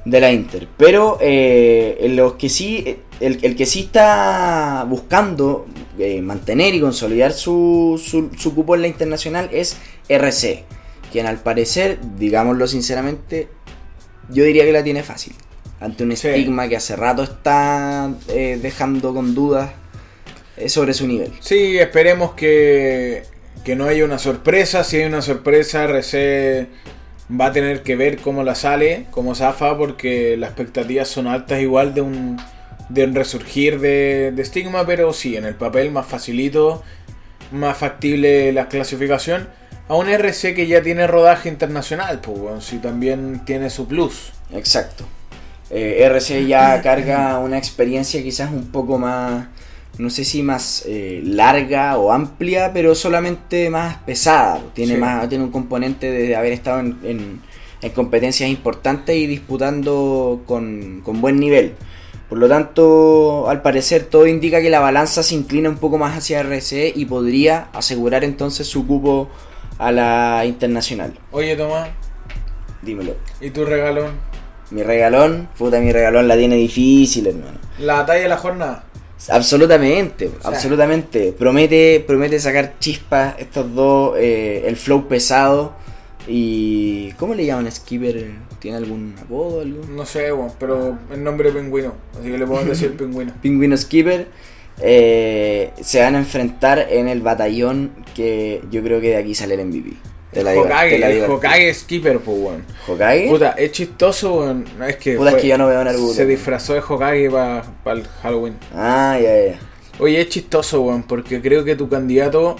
de la Inter, pero eh, los que sí, el, el que sí está buscando eh, mantener y consolidar su, su, su cupo en la internacional es R C, quien al parecer, digámoslo sinceramente, yo diría que la tiene fácil, ante un sí. estigma que hace rato está eh, dejando con dudas eh, sobre su nivel. Sí, esperemos que, que no haya una sorpresa. Si hay una sorpresa, R C... va a tener que ver cómo la sale, cómo zafa, porque las expectativas son altas igual de un, de un resurgir de, de estigma, pero sí, en el papel más facilito, más factible la clasificación. a un R C que ya tiene rodaje internacional, pues, bueno, si también tiene su plus. Exacto. Eh, R C ya carga una experiencia quizás un poco más, no sé si más eh, larga o amplia, pero solamente más pesada. Tiene, sí. más, tiene un componente de haber estado en, en, en competencias importantes y disputando con, con buen nivel. Por lo tanto, al parecer todo indica que la balanza se inclina un poco más hacia R C y podría asegurar entonces su cupo a la internacional. Oye, Tomás, dímelo. ¿Y tu regalón? Mi regalón, puta, mi regalón la tiene difícil, hermano. ¿La talla de la jornada? Absolutamente, o sea, absolutamente. Promete, promete sacar chispas estos dos, eh, el flow pesado y... ¿Cómo le llaman a Skipper? ¿Tiene algún apodo? Algo? No sé, bueno, pero el nombre es Pingüino, así que le podemos decir Pingüino. Pingüino Skipper. Eh, se van a enfrentar en el batallón que yo creo que de aquí sale el M V P. Te la digo, Hokage, te la digo, el Hokage Skipper, pues, weón. ¿Hokage? Puta, es chistoso, weón. Es que Puta, fue, es que yo no veo en alguno. Se disfrazó de Hokage para pa el Halloween. Ah, ya, yeah, ya. Yeah. Oye, es chistoso, weón, porque creo que tu candidato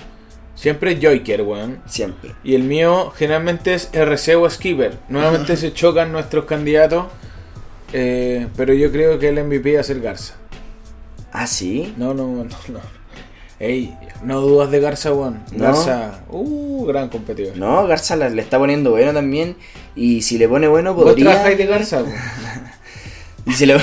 siempre es Joyker, weón. Siempre. Y el mío generalmente es R C o Skipper. Nuevamente se chocan nuestros candidatos, eh, pero yo creo que el M V P va a ser Garza. ¿Ah, sí? No, no, no, no. Ey, no dudas de Garza, weón. Garza, no. uh, gran competidor. No, Garza la, le está poniendo bueno también. Y si le pone bueno, podría... ¿Vos trabajáis de Garza? y, si le,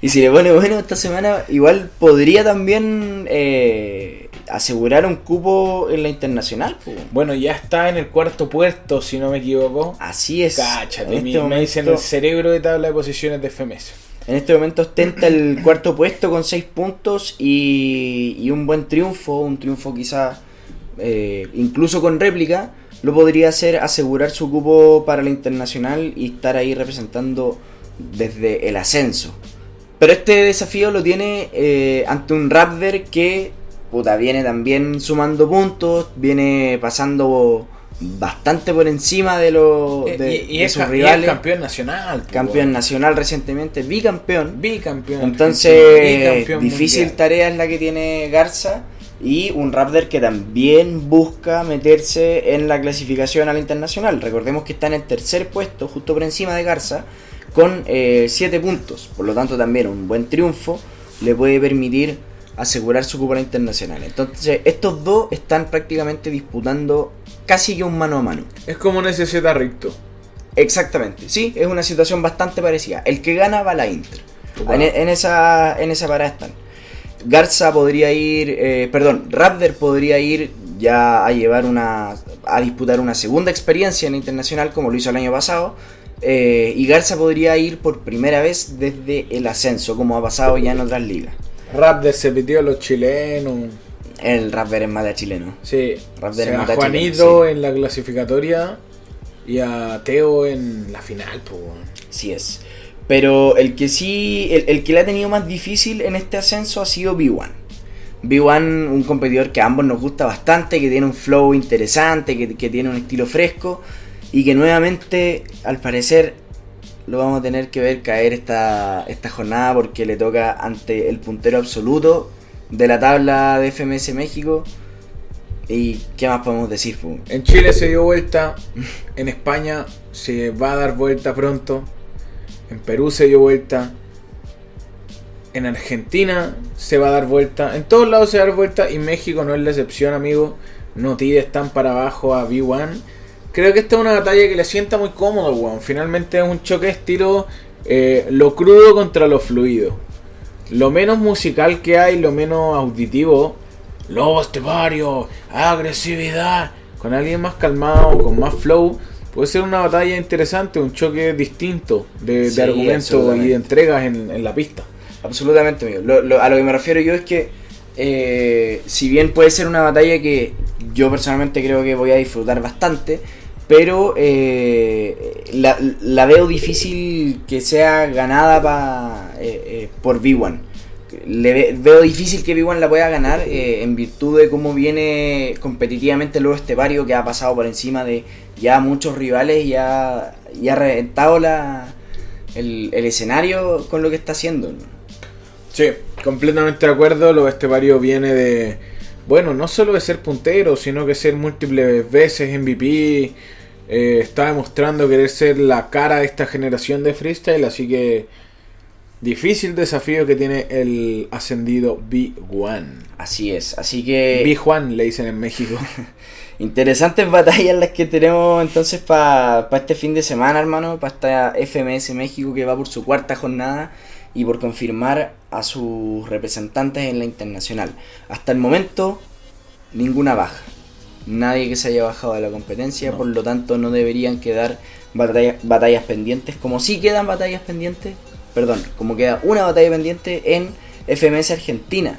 y si le pone bueno esta semana, igual podría también eh, asegurar un cupo en la internacional. Pues. Bueno, ya está en el cuarto puesto, si no me equivoco. Así es. Cáchate, este me dicen momento... el cerebro de tabla de posiciones de F M S. En este momento ostenta el cuarto puesto con seis puntos y, y un buen triunfo, un triunfo quizás eh, incluso con réplica, lo podría hacer asegurar su cupo para la internacional y estar ahí representando desde el ascenso. Pero este desafío lo tiene eh, ante un Raptor que puta, viene también sumando puntos, viene pasando... bastante por encima de los de, y, y de es, sus rivales. Y es campeón nacional. Campeón nacional recientemente, bicampeón. Bicampeón. Entonces, bicampeón difícil mundial. Tarea es la que tiene Garza y un Raptor que también busca meterse en la clasificación a la internacional. Recordemos que está en el tercer puesto, justo por encima de Garza, con siete eh, puntos. Por lo tanto, también un buen triunfo le puede permitir asegurar su cupo a la internacional. Entonces, estos dos están prácticamente disputando casi que un mano a mano. Es como un S Z Ricto. Exactamente, sí, es una situación bastante parecida. El que gana va a la Inter. Wow. En, en esa en esa parada están. Garza podría ir, eh, perdón, Raptor podría ir ya a llevar una, a disputar una segunda experiencia en internacional como lo hizo el año pasado. Eh, y Garza podría ir por primera vez desde el ascenso, como ha pasado ya en otras ligas. Raptor se pidió a los chilenos. El Raptor es mata chileno. Sí. O sea, a Juanito chileno, sí. En la clasificatoria y a Teo en la final, pues. Sí es. Pero el que sí, el, el que le ha tenido más difícil en este ascenso ha sido B uno. B uno, un competidor que a ambos nos gusta bastante, que tiene un flow interesante, que, que tiene un estilo fresco y que nuevamente, al parecer, lo vamos a tener que ver caer esta, esta jornada porque le toca ante el puntero absoluto de la tabla de F M S México. ¿Y qué más podemos decir? Fu? En Chile se dio vuelta, en España se va a dar vuelta pronto, en Perú se dio vuelta, en Argentina se va a dar vuelta, en todos lados se va a dar vuelta y México no es la excepción, amigo. No tires tan para abajo a B uno. Creo que esta es una batalla que le sienta muy cómodo, weón. Finalmente es un choque de estilo, eh, lo crudo contra lo fluido. Lo menos musical que hay, lo menos auditivo, lobo estepario, agresividad, con alguien más calmado, con más flow, puede ser una batalla interesante, un choque distinto de, sí, de argumentos y de entregas en, en la pista. Absolutamente, amigo. Lo, lo, a lo que me refiero yo es que, eh, si bien puede ser una batalla que yo personalmente creo que voy a disfrutar bastante, pero eh, la, la veo difícil que sea ganada pa, eh, eh, por B uno. Le ve, veo difícil que B uno la pueda ganar eh, en virtud de cómo viene competitivamente luego este barrio que ha pasado por encima de ya muchos rivales y ha, y ha reventado la, el, el escenario con lo que está haciendo. Sí, completamente de acuerdo. Lo este barrio viene de bueno, no solo de ser puntero, sino que ser múltiples veces M V P. Eh, está demostrando querer ser la cara de esta generación de freestyle, así que difícil desafío que tiene el ascendido B uno. Así es, así que... B uno le dicen en México. Interesantes batallas las que tenemos entonces para pa este fin de semana, hermano, para esta F M S México que va por su cuarta jornada y por confirmar a sus representantes en la internacional. Hasta el momento, ninguna baja. Nadie que se haya bajado de la competencia, no. Por lo tanto no deberían quedar batalla, batallas pendientes, como sí quedan batallas pendientes, perdón, como queda una batalla pendiente en F M S Argentina.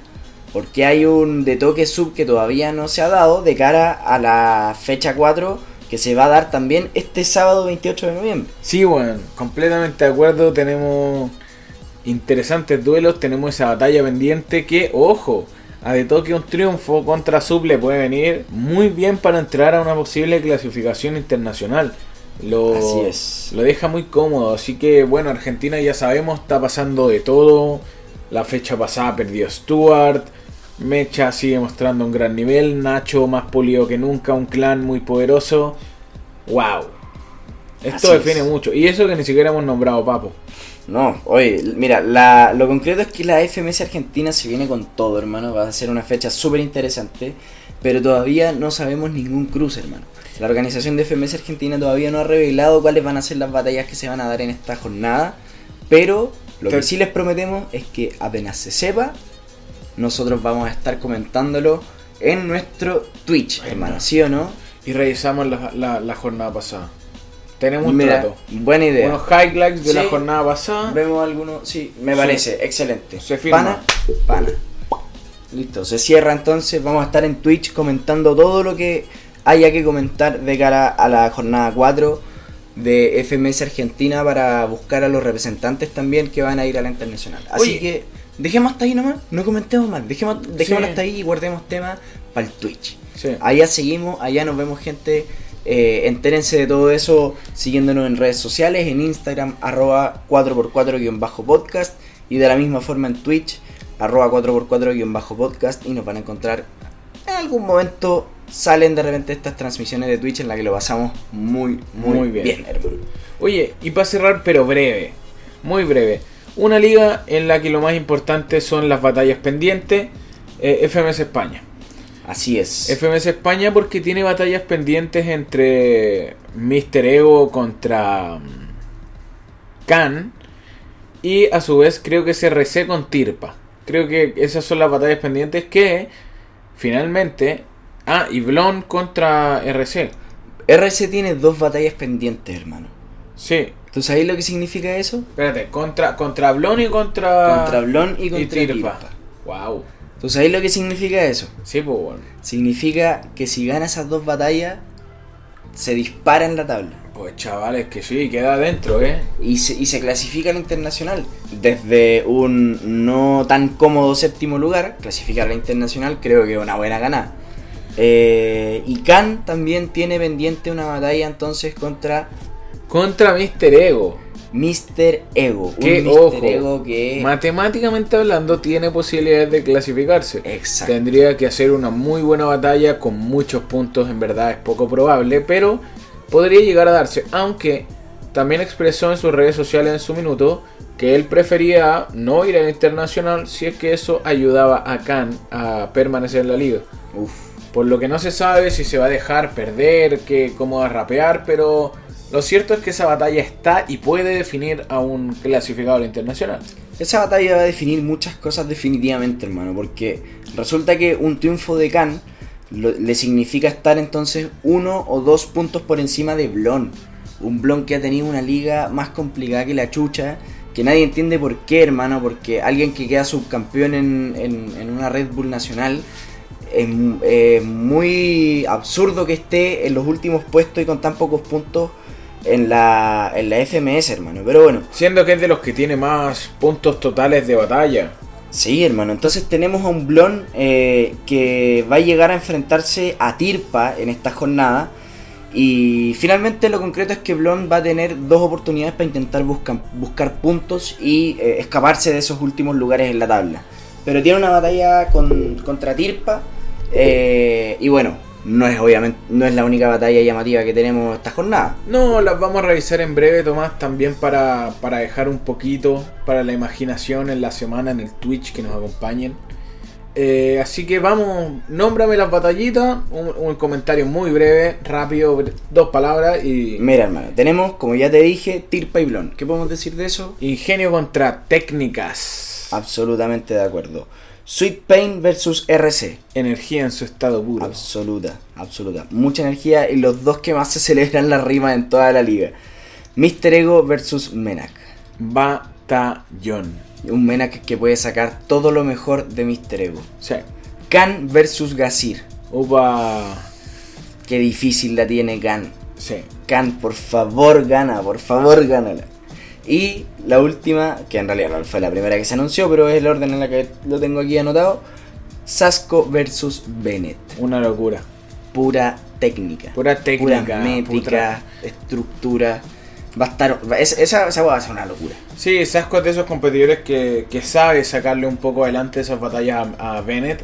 Porque hay un de toque sub que todavía no se ha dado de cara a la fecha cuatro que se va a dar también este sábado veintiocho de noviembre. Sí, bueno, completamente de acuerdo. Tenemos interesantes duelos, tenemos esa batalla pendiente que, ojo, a de toque un triunfo contra sub le puede venir muy bien para entrar a una posible clasificación internacional. Lo, así es. Lo deja muy cómodo. Así que, bueno, Argentina ya sabemos, está pasando de todo. La fecha pasada perdió Stuart, Mecha sigue mostrando un gran nivel, Nacho más pulido que nunca, un clan muy poderoso. ¡Wow! Esto así define es. Mucho. Y eso que ni siquiera hemos nombrado, Papo. No, oye, mira, la, lo concreto es que la F M S Argentina se viene con todo, hermano. Va a ser una fecha súper interesante, pero todavía no sabemos ningún cruce, hermano. La organización de F M S Argentina todavía no ha revelado cuáles van a ser las batallas que se van a dar en esta jornada, pero... Lo que sí les prometemos es que apenas se sepa, nosotros vamos a estar comentándolo en nuestro Twitch, bueno, hermano, ¿sí o no? Y revisamos la, la, la jornada pasada. Tenemos un Mira, trato. Buena idea. Unos highlights de sí, la jornada pasada. Vemos algunos, sí, me sí. parece, excelente. Se firma. Pana, pana. Listo, se cierra entonces, vamos a estar en Twitch comentando todo lo que haya que comentar de cara a la jornada cuatro. De F M S Argentina para buscar a los representantes también que van a ir a la internacional. Así Oye, que dejemos hasta ahí nomás, no comentemos más, dejemos, dejémoslo sí. hasta ahí y guardemos temas para el Twitch. Sí. Allá seguimos, allá nos vemos, gente. Eh, entérense de todo eso siguiéndonos en redes sociales, en Instagram, arroba cuatro por cuatro podcast y de la misma forma en Twitch, arroba cuatro por cuatro podcast y nos van a encontrar en algún momento. Salen de repente estas transmisiones de Twitch en las que lo pasamos muy, muy, muy bien. bien, hermano. Oye, y para cerrar, pero breve, muy breve. Una liga en la que lo más importante son las batallas pendientes, eh, F M S España. Así es. F M S España porque tiene batallas pendientes entre míster Ego contra Khan y a su vez creo que C R C con Tirpa. Creo que esas son las batallas pendientes que finalmente... Ah, y Blon contra R C. R C tiene dos batallas pendientes, hermano. Sí. ¿Tú sabes lo que significa eso? Espérate, contra, contra Blon y contra... Contra Blon y contra y Tirpa. Wow. ¿Tú sabes lo que significa eso? Sí, pues bueno. Significa que si gana esas dos batallas, se dispara en la tabla. Pues chavales, que sí, queda adentro, ¿eh? Y se, y se clasifica al internacional. Desde un no tan cómodo séptimo lugar, clasificar a la internacional creo que es una buena ganada. Eh, y Khan también tiene pendiente una batalla entonces contra contra míster Ego. míster Ego, que un ojo, míster Ego que matemáticamente hablando tiene posibilidades de clasificarse. Exacto. Tendría que hacer una muy buena batalla con muchos puntos, en verdad es poco probable, pero podría llegar a darse, aunque también expresó en sus redes sociales en su minuto que él prefería no ir al internacional si es que eso ayudaba a Khan a permanecer en la liga. Uf. Por lo que no se sabe si se va a dejar perder, que, cómo va a rapear, pero lo cierto es que esa batalla está y puede definir a un clasificador internacional. Esa batalla va a definir muchas cosas definitivamente, hermano, porque resulta que un triunfo de Khan lo, le significa estar entonces uno o dos puntos por encima de Blon. Un Blon que ha tenido una liga más complicada que la chucha, que nadie entiende por qué, hermano, porque alguien que queda subcampeón en, en, en una Red Bull nacional... Es eh, muy absurdo que esté en los últimos puestos y con tan pocos puntos en la, en la F M S, hermano. Pero bueno. Siendo que es de los que tiene más puntos totales de batalla. Sí, hermano. Entonces tenemos a un Blon eh, que va a llegar a enfrentarse a Tirpa en esta jornada. Y finalmente lo concreto es que Blon va a tener dos oportunidades para intentar busca, buscar puntos y eh, escaparse de esos últimos lugares en la tabla. Pero tiene una batalla con, contra Tirpa Eh, y bueno, no es obviamente no es la única batalla llamativa que tenemos esta jornada. No, las vamos a revisar en breve, Tomás, también para, para dejar un poquito para la imaginación en la semana en el Twitch que nos acompañen. Eh, así que vamos, nómbrame las batallitas, un, un comentario muy breve, rápido, dos palabras y... Mira, hermano, tenemos, como ya te dije, Tirpa y Blon. ¿Qué podemos decir de eso? Ingenio contra técnicas. Absolutamente de acuerdo. Sweet Pain versus R C. Energía en su estado puro. Absoluta, absoluta. Mucha energía y los dos que más se celebran las rimas en toda la liga. míster Ego versus Menak. Batallón. Un Menak que puede sacar todo lo mejor de míster Ego. Sí. Khan versus Gasir. Opa. Qué difícil la tiene Khan. Sí. Khan, por favor, gana, por favor, gánala. Y la última, que en realidad no fue la primera que se anunció, pero es el orden en la que lo tengo aquí anotado. Sasco versus Bennett. Una locura. Pura técnica. Pura técnica. Pura métrica, putra... estructura. Va a estar... Es, esa, esa va a ser una locura. Sí, Sasco es de esos competidores que, que sabe sacarle un poco adelante esas batallas a, a Bennett.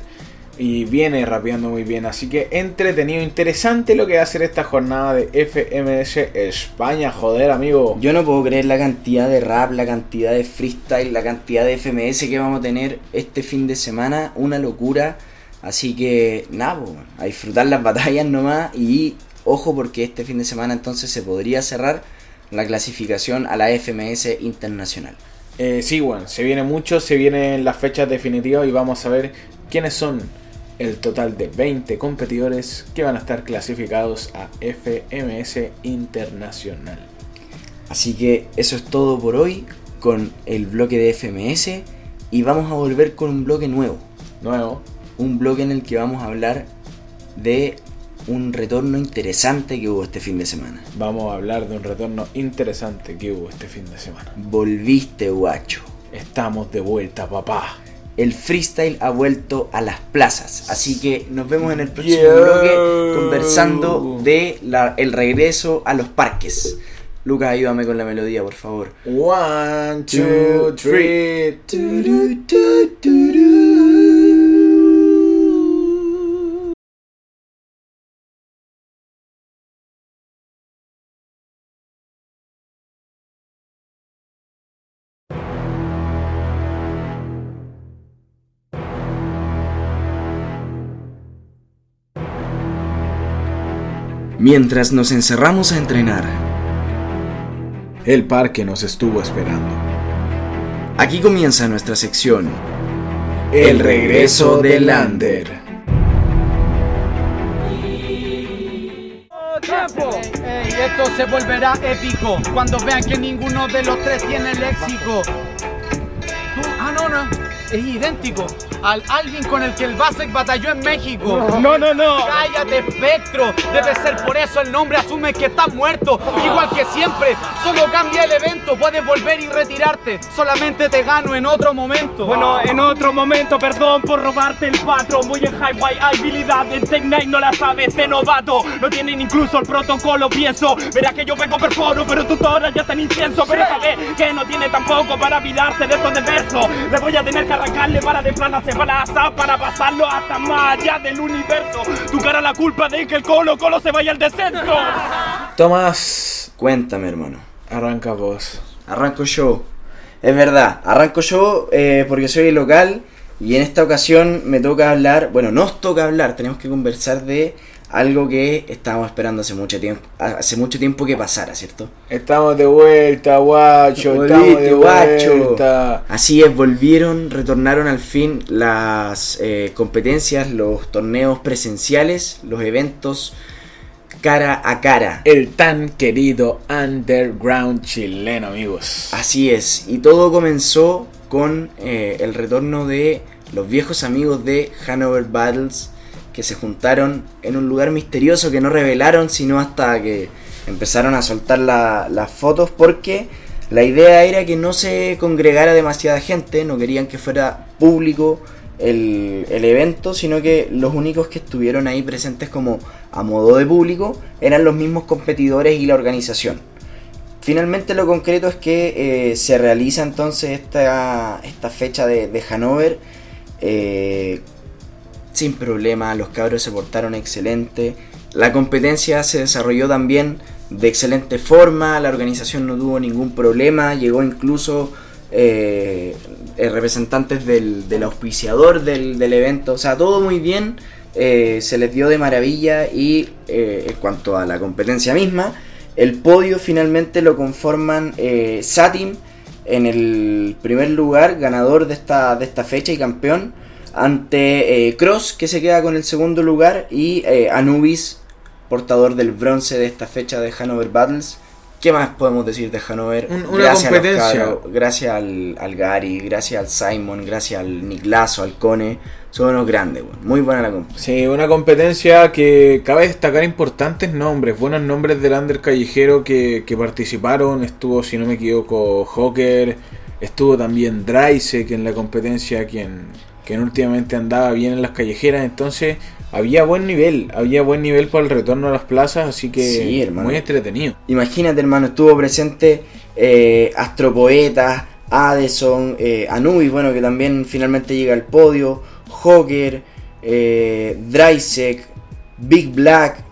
Y viene rapeando muy bien. Así que entretenido, interesante lo que va a ser esta jornada de F M S España. Joder, amigo. Yo no puedo creer la cantidad de rap, la cantidad de freestyle, la cantidad de F M S que vamos a tener este fin de semana. Una locura. Así que nada, pues, a disfrutar las batallas nomás. Y ojo, porque este fin de semana entonces se podría cerrar la clasificación a la F M S Internacional. Eh, sí, bueno, se viene mucho. Se vienen las fechas definitivas y vamos a ver quiénes son el total de veinte competidores que van a estar clasificados a F M S Internacional. Así que eso es todo por hoy con el bloque de F M S y vamos a volver con un bloque nuevo. Nuevo. Un bloque en el que vamos a hablar de un retorno interesante que hubo este fin de semana. Vamos a hablar de un retorno interesante que hubo este fin de semana. Volviste, guacho. Estamos de vuelta, papá. El freestyle ha vuelto a las plazas. Así que nos vemos en el próximo yeah. bloque conversando de la, el regreso a los parques. Lucas, ayúdame con la melodía, por favor. One, two, three. Mientras nos encerramos a entrenar, el parque nos estuvo esperando. Aquí comienza nuestra sección, El Regreso de Lander. ¡Tiempo! Hey, esto se volverá épico cuando vean que ninguno de los tres tiene léxico. ¿Tú? Ah, no, no, es idéntico al alguien con el que el Basek batalló en México. No, no, no. Cállate, espectro. Debe ser por eso el nombre asume que estás muerto. Igual que siempre, solo cambia el evento. Puedes volver y retirarte. Solamente te gano en otro momento. Bueno, en otro momento, perdón por robarte el patrón. Voy en highway, habilidad en Tech Night no la sabes de novato. No tienen incluso el protocolo, pienso. Verás que yo vengo perforo, pero tus horas ya están incienso. Pero sabes que no tiene tampoco para olvidarse de estos desversos. Le voy a tener que arrancarle para de plana balaza para pasarlo hasta más allá del universo. Tu cara la culpa de que el Colo Colo se vaya al descenso. Tomás, cuéntame, hermano. Arranca vos. Arranco yo. Es verdad, arranco yo eh, porque soy local y en esta ocasión me toca hablar, bueno, nos toca hablar, tenemos que conversar de algo que estábamos esperando hace mucho tiempo, hace mucho tiempo que pasara, ¿cierto? Estamos de vuelta, guacho. Volviste, estamos de vuelta. Guacho. Así es, volvieron, retornaron al fin las eh, competencias, los torneos presenciales, los eventos cara a cara. El tan querido underground chileno, amigos. Así es, y todo comenzó con eh, el retorno de los viejos amigos de Hannover Battles, que se juntaron en un lugar misterioso que no revelaron sino hasta que empezaron a soltar la, las fotos, porque la idea era que no se congregara demasiada gente, no querían que fuera público el, el evento, sino que los únicos que estuvieron ahí presentes como a modo de público eran los mismos competidores y la organización. Finalmente lo concreto es que eh, se realiza entonces esta, esta fecha de, de Hannover eh, sin problema, los cabros se portaron excelente. La competencia se desarrolló también de excelente forma, la organización no tuvo ningún problema, llegó incluso eh, representantes del, del auspiciador del, del evento, o sea, todo muy bien, eh, se les dio de maravilla. Y eh, en cuanto a la competencia misma, el podio finalmente lo conforman eh, Satin en el primer lugar, ganador de esta, de esta fecha y campeón, ante eh, Cross, que se queda con el segundo lugar, y eh, Anubis, portador del bronce de esta fecha de Hannover Battles. ¿Qué más podemos decir de Hannover? Un, una gracias competencia. A los cabros, gracias al, al Gary, gracias al Simon, gracias al Niclaso, al Cone. Son unos grandes, bueno. Muy buena la competencia. Sí, una competencia que cabe destacar importantes nombres, buenos nombres del under callejero que, que participaron. Estuvo, si no me equivoco, Hawker, estuvo también Draise, que en la competencia quien, quien últimamente andaba bien en las callejeras, entonces... Había buen nivel, había buen nivel para el retorno a las plazas, así que sí, muy entretenido. Imagínate, hermano, estuvo presente eh, Astropoeta, Addison, eh, Anubis, bueno, que también finalmente llega al podio, Hawker, eh, Draisek, Big Black.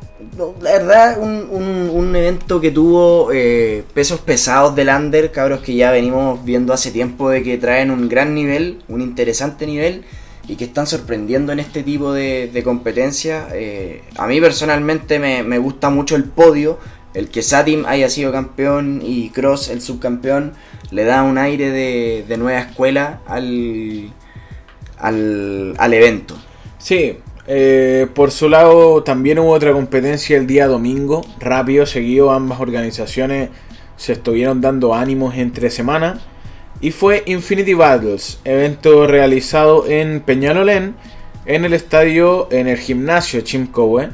La verdad, un, un, un evento que tuvo eh, pesos pesados del under, cabros que ya venimos viendo hace tiempo de que traen un gran nivel, un interesante nivel, y que están sorprendiendo en este tipo de, de competencia. Eh, a mí personalmente me, me gusta mucho el podio, el que Satim haya sido campeón y Cross el subcampeón, le da un aire de, de nueva escuela al, al, al evento. Sí, eh, por su lado también hubo otra competencia el día domingo, rápido seguido, ambas organizaciones se estuvieron dando ánimos entre semana. Y fue Infinity Battles, evento realizado en Peñalolén, en el estadio, en el gimnasio Chimcohue,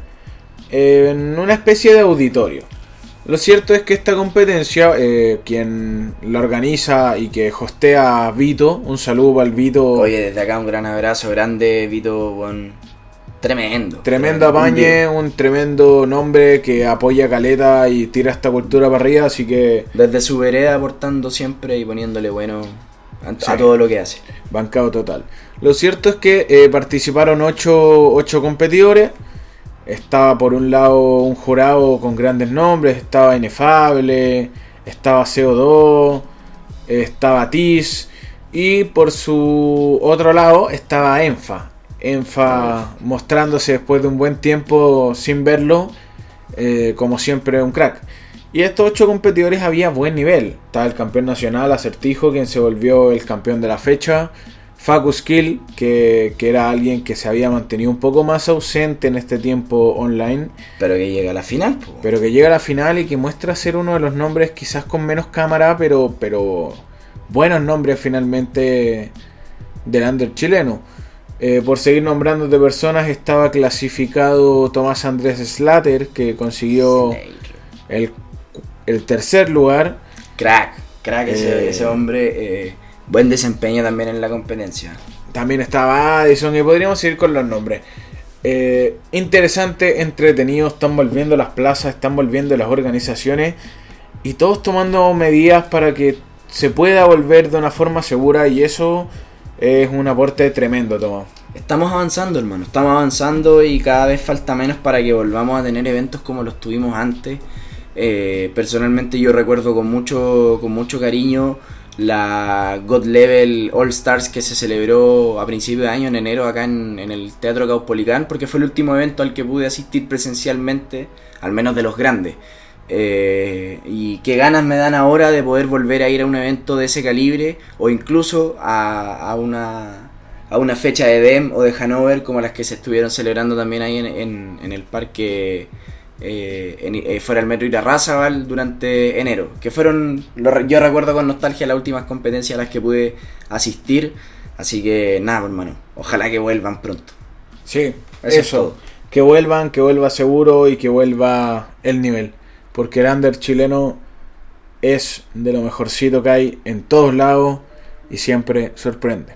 en una especie de auditorio. Lo cierto es que esta competencia, eh, quien la organiza y que hostea Vito, un saludo para el Vito. Oye, desde acá un gran abrazo, grande Vito, buen... tremendo. Tremendo apañe, un tremendo nombre que apoya a Caleta y tira esta cultura para arriba, así que... Desde su vereda aportando siempre y poniéndole bueno a, sí, a todo lo que hace. Bancado total. Lo cierto es que eh, participaron ocho competidores. Estaba por un lado un jurado con grandes nombres, estaba Inefable, estaba C O dos, estaba Tiz, y por su otro lado estaba Enfa. Enfa mostrándose después de un buen tiempo sin verlo, eh, como siempre un crack. Y estos ocho competidores había buen nivel. Estaba el campeón nacional Acertijo, quien se volvió el campeón de la fecha, Facus Kill, que, que era alguien que se había mantenido un poco más ausente en este tiempo online, pero que llega a la final po. pero que llega a la final y que muestra ser uno de los nombres quizás con menos cámara, pero, pero buenos nombres finalmente del under chileno. Eh, por seguir nombrando de personas, estaba clasificado Tomás Andrés Slater, que consiguió el, el tercer lugar. Crack, crack eh, ese, ese hombre, eh, buen desempeño también en la competencia. También estaba Addison y podríamos seguir con los nombres. Eh, interesante, entretenido, están volviendo las plazas, están volviendo las organizaciones y todos tomando medidas para que se pueda volver de una forma segura, y eso... es un aporte tremendo, Tomás. Estamos avanzando, hermano. Estamos avanzando y cada vez falta menos para que volvamos a tener eventos como los tuvimos antes. Eh, personalmente yo recuerdo con mucho, con mucho cariño la God Level All Stars que se celebró a principios de año, en enero, acá en, en el Teatro Caupolicán, porque fue el último evento al que pude asistir presencialmente, al menos de los grandes. Eh, y qué ganas me dan ahora de poder volver a ir a un evento de ese calibre, o incluso a, a una a una fecha de D E M o de Hannover como las que se estuvieron celebrando también ahí en, en, en el parque eh, en, eh, fuera del metro Irarrázaval durante enero, que fueron, lo, yo recuerdo con nostalgia, las últimas competencias a las que pude asistir. Así que nada, hermano, ojalá que vuelvan pronto. Sí, eso, eso es todo. Que vuelvan, que vuelva seguro y que vuelva el nivel, porque el under chileno es de lo mejorcito que hay en todos lados y siempre sorprende.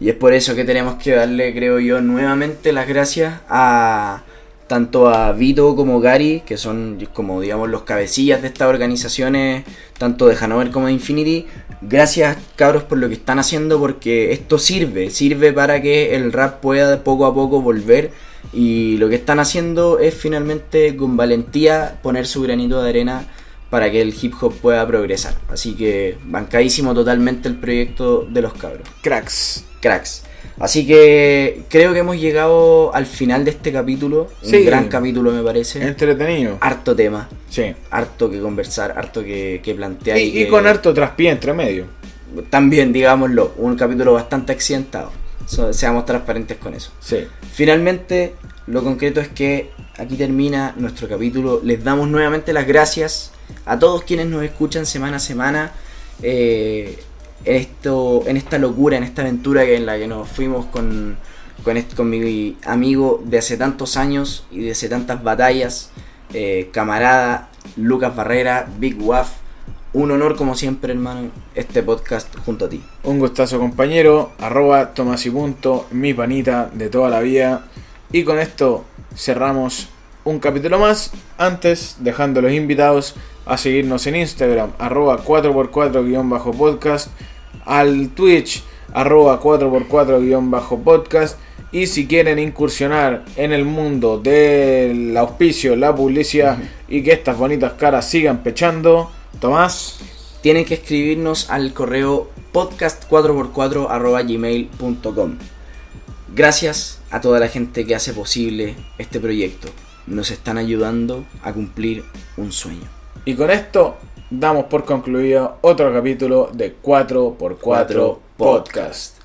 Y es por eso que tenemos que darle, creo yo, nuevamente las gracias a tanto a Vito como Gary, que son como digamos los cabecillas de estas organizaciones, tanto de Hannover como de Infinity. gracias, cabros, por lo que están haciendo, porque esto sirve, sirve para que el rap pueda poco a poco volver, y lo que están haciendo es finalmente con valentía poner su granito de arena para que el hip hop pueda progresar. Así que bancadísimo totalmente el proyecto de los cabros. Cracks. Cracks. Así que creo que hemos llegado al final de este capítulo. Sí. Un gran capítulo, me parece. Entretenido. Harto tema. Sí. Harto que conversar, harto que, que plantear. Y, y, y que... con harto traspié entre medio. También, digámoslo, un capítulo bastante accidentado. So, seamos transparentes con eso. Sí. Finalmente, lo concreto es que aquí termina nuestro capítulo. Les damos nuevamente las gracias a todos quienes nos escuchan semana a semana. Eh... Esto, en esta locura, en esta aventura en la que nos fuimos con, con, este, con mi amigo de hace tantos años y de hace tantas batallas, eh, camarada Lucas Barrera, Big Waf. Un honor como siempre, hermano, este podcast junto a ti. Un gustazo, compañero. Arroba Tomás y Punto, mi panita de toda la vida. Y con esto cerramos un capítulo más, antes dejando a los invitados a seguirnos en Instagram, arroba cuatro por cuatro podcast, al Twitch, arroba cuatro por cuatro podcast, y si quieren incursionar en el mundo del auspicio, la publicidad, y que estas bonitas caras sigan pechando, Tomás, tienen que escribirnos al correo podcast cuatro por cuatro arroba gmail punto com. Gracias a toda la gente que hace posible este proyecto, nos están ayudando a cumplir un sueño. Y con esto damos por concluido otro capítulo de cuatro por cuatro Podcast.